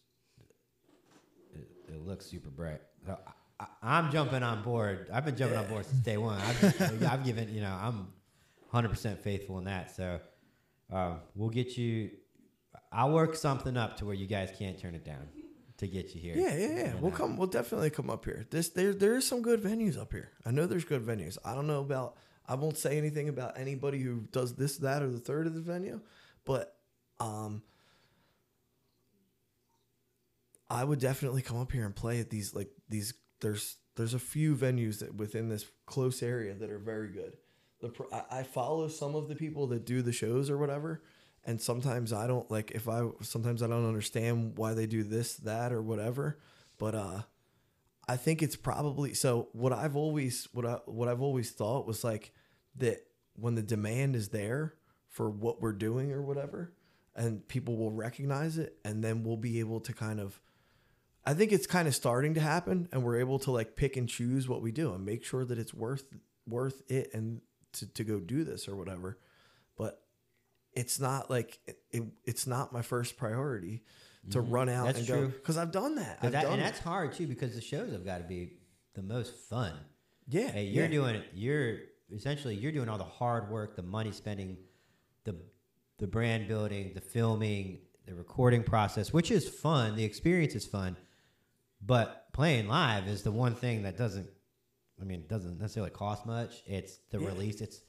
it looks super bright. So I'm jumping on board. I've been jumping on board since day one. I've given, you know, I'm 100% faithful in that. So we'll get you, I'll work something up to where you guys can't turn it down to get you here. Yeah. We'll definitely come up here. There is some good venues up here. I know there's good venues. I don't know about, I won't say anything about anybody who does this, that, or the third of the venue, but I would definitely come up here and play at these, like these, there's a few venues that within this close area that are very good. I follow some of the people that do the shows or whatever. And sometimes I don't like, sometimes I don't understand why they do this, that, or whatever. But, I think it's probably, so what I've always thought was like that when the demand is there for what we're doing or whatever, and people will recognize it, and then we'll be able to kind of, I think it's kind of starting to happen, and we're able to like pick and choose what we do and make sure that it's worth it and to go do this or whatever. But it's not like, it's not my first priority to run out. That's and true. Go, because I've done that. That's hard too, because the shows have got to be the most fun. Yeah. Hey, you're doing it. You're doing all the hard work, the money spending, the brand building, the filming, the recording process, which is fun. The experience is fun, but playing live is the one thing that doesn't necessarily cost much. It's the release. It's,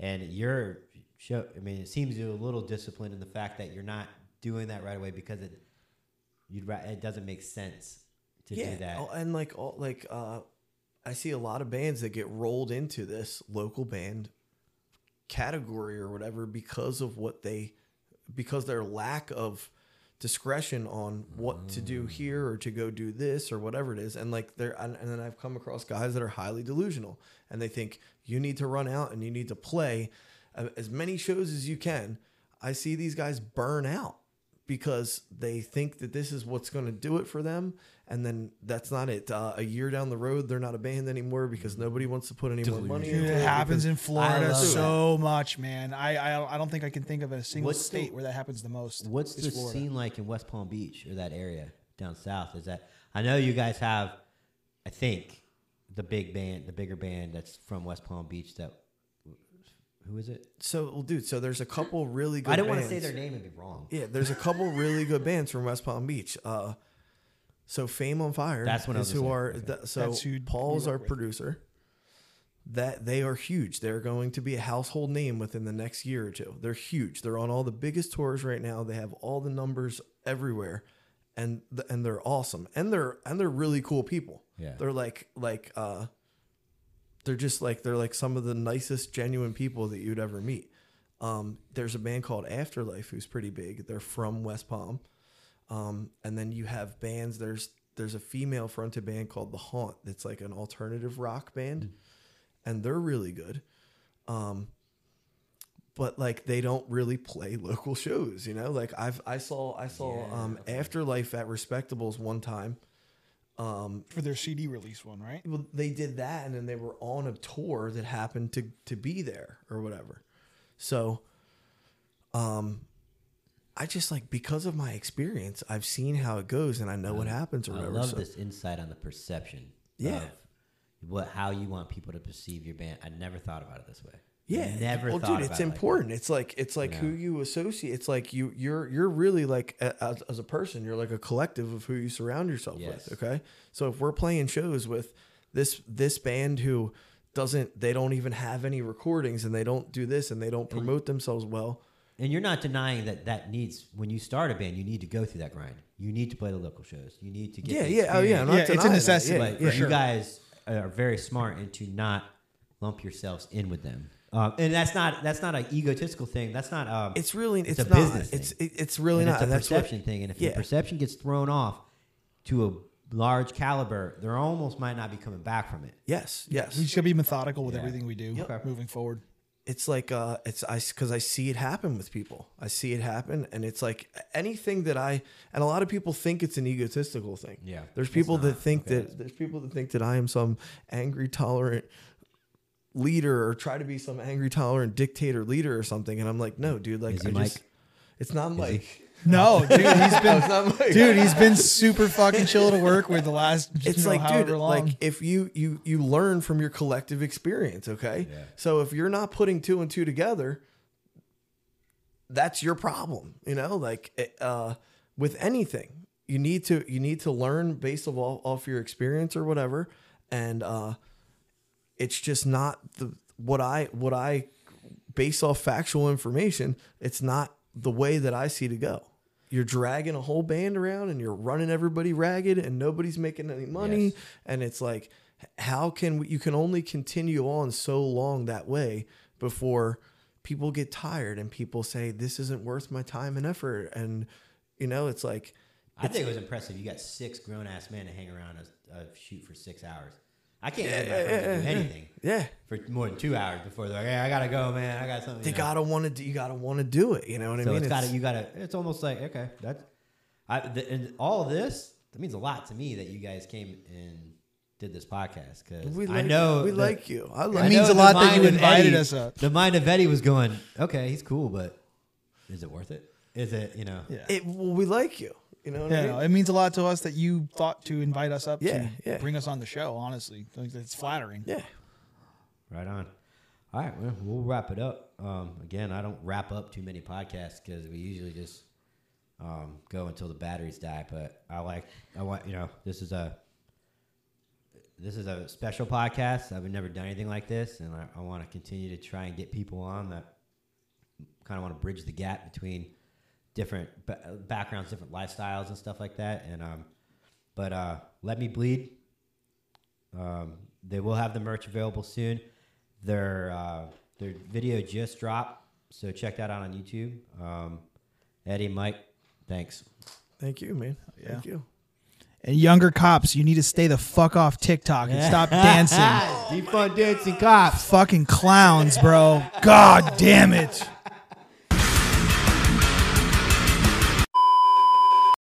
and your show, I mean, it seems you're a little disciplined in the fact that you're not doing that right away because it doesn't make sense to do that. And I see a lot of bands that get rolled into this local band category or whatever because their lack of discretion on what to do here or to go do this or whatever it is. And like and then I've come across guys that are highly delusional and they think you need to run out and you need to play as many shows as you can. I see these guys burn out because they think that this is what's going to do it for them. And then that's not it. A year down the road, they're not a band anymore because nobody wants to put any more money into it. It happens in Florida so much, man. I don't think I can think of a single state where that happens the most. What's the scene like in West Palm Beach or that area down south? Is that, I know you guys have, I think, the bigger band that's from West Palm Beach that, who is it? So, well, dude, so there's a couple really good bands. I don't want to say their name and be wrong. Yeah, there's a couple really good bands from West Palm Beach. So Fame on Fire. That's what I was who saying. Are. Okay. Paul's our producer. That they are huge. They're going to be a household name within the next year or two. They're huge. They're on all the biggest tours right now. They have all the numbers everywhere. and they're awesome, and they're really cool people. Yeah, they're like some of the nicest, genuine people that you'd ever meet. There's a band called Afterlife who's pretty big. They're from West Palm. And then you have bands. There's a female fronted band called The Haunt. That's like an alternative rock band, and they're really good. But like, they don't really play local shows, you know. Like I saw Afterlife at Respectables one time, for their CD release one, right? Well, they did that, and then they were on a tour that happened to be there or whatever. So, I just like, because of my experience, I've seen how it goes, and I know what happens or whatever. I love this insight on the perception. Yeah. Of how you want people to perceive your band. I never thought about it this way. Yeah, dude, it's important. Like, it's like who you associate. It's like you're really like as a person, you're like a collective of who you surround yourself with. Okay, so if we're playing shows with this band who they don't even have any recordings, and they don't do this, and they don't promote themselves well. And you're not denying that needs, when you start a band, you need to go through that grind. You need to play the local shows. You need to get it's a necessity. Yeah, but you guys are very smart and to not lump yourselves in with them. And that's not an egotistical thing. That's not it's really it's a not, business thing. It's really and not. It's a perception thing. And if the perception gets thrown off to a large caliber, they almost might not be coming back from it. Yes. We should be methodical with everything we do moving forward. It's like because I see it happen with people. I see it happen, and it's like anything that and a lot of people think it's an egotistical thing. Yeah, there's people that think that I am some angry tolerant leader or try to be some angry tolerant dictator leader or something, and I'm like, no, dude, like it's not Mike. No, dude, he's been super fucking chill to work with the last. It's like, dude, long. Like if you learn from your collective experience, okay? Yeah. So if you're not putting two and two together, that's your problem, you know. Like with anything, you need to learn based off your experience or whatever, and it's just not what I base off factual information. It's not the way that I see to go. You're dragging a whole band around, and you're running everybody ragged, and nobody's making any money. Yes. And it's like, how can you can only continue on so long that way before people get tired and people say, this isn't worth my time and effort. And you know, it's like, I think it was impressive. You got six grown ass men to hang around a shoot for 6 hours. I can't have my friends do anything for more than 2 hours before they're like, hey, I gotta go, man. I got something. You gotta want to do it. You know what I mean? It's almost like, okay, and all of this, that means a lot to me that you guys came and did this podcast, because I know we like you. It means a lot that you invited us up. The mind of Eddie was going, okay, he's cool, but is it worth it? Is it, you know? Yeah. We like you. You know what I mean? No, it means a lot to us that you thought to invite us up to bring us on the show, honestly. It's flattering. Yeah. Right on. All right, well, we'll wrap it up. Again, I don't wrap up too many podcasts because we usually just go until the batteries die. But this is a special podcast. I've never done anything like this, and I want to continue to try and get people on that kind of want to bridge the gap between different backgrounds, different lifestyles and stuff like that. And, Let Me Bleed. They will have the merch available soon. Their video just dropped, so check that out on YouTube. Eddie, Mike, thanks. Thank you, man. Yeah. Thank you. And younger cops, you need to stay the fuck off TikTok and stop dancing. Defund dancing cops. Fucking clowns, bro. God damn it.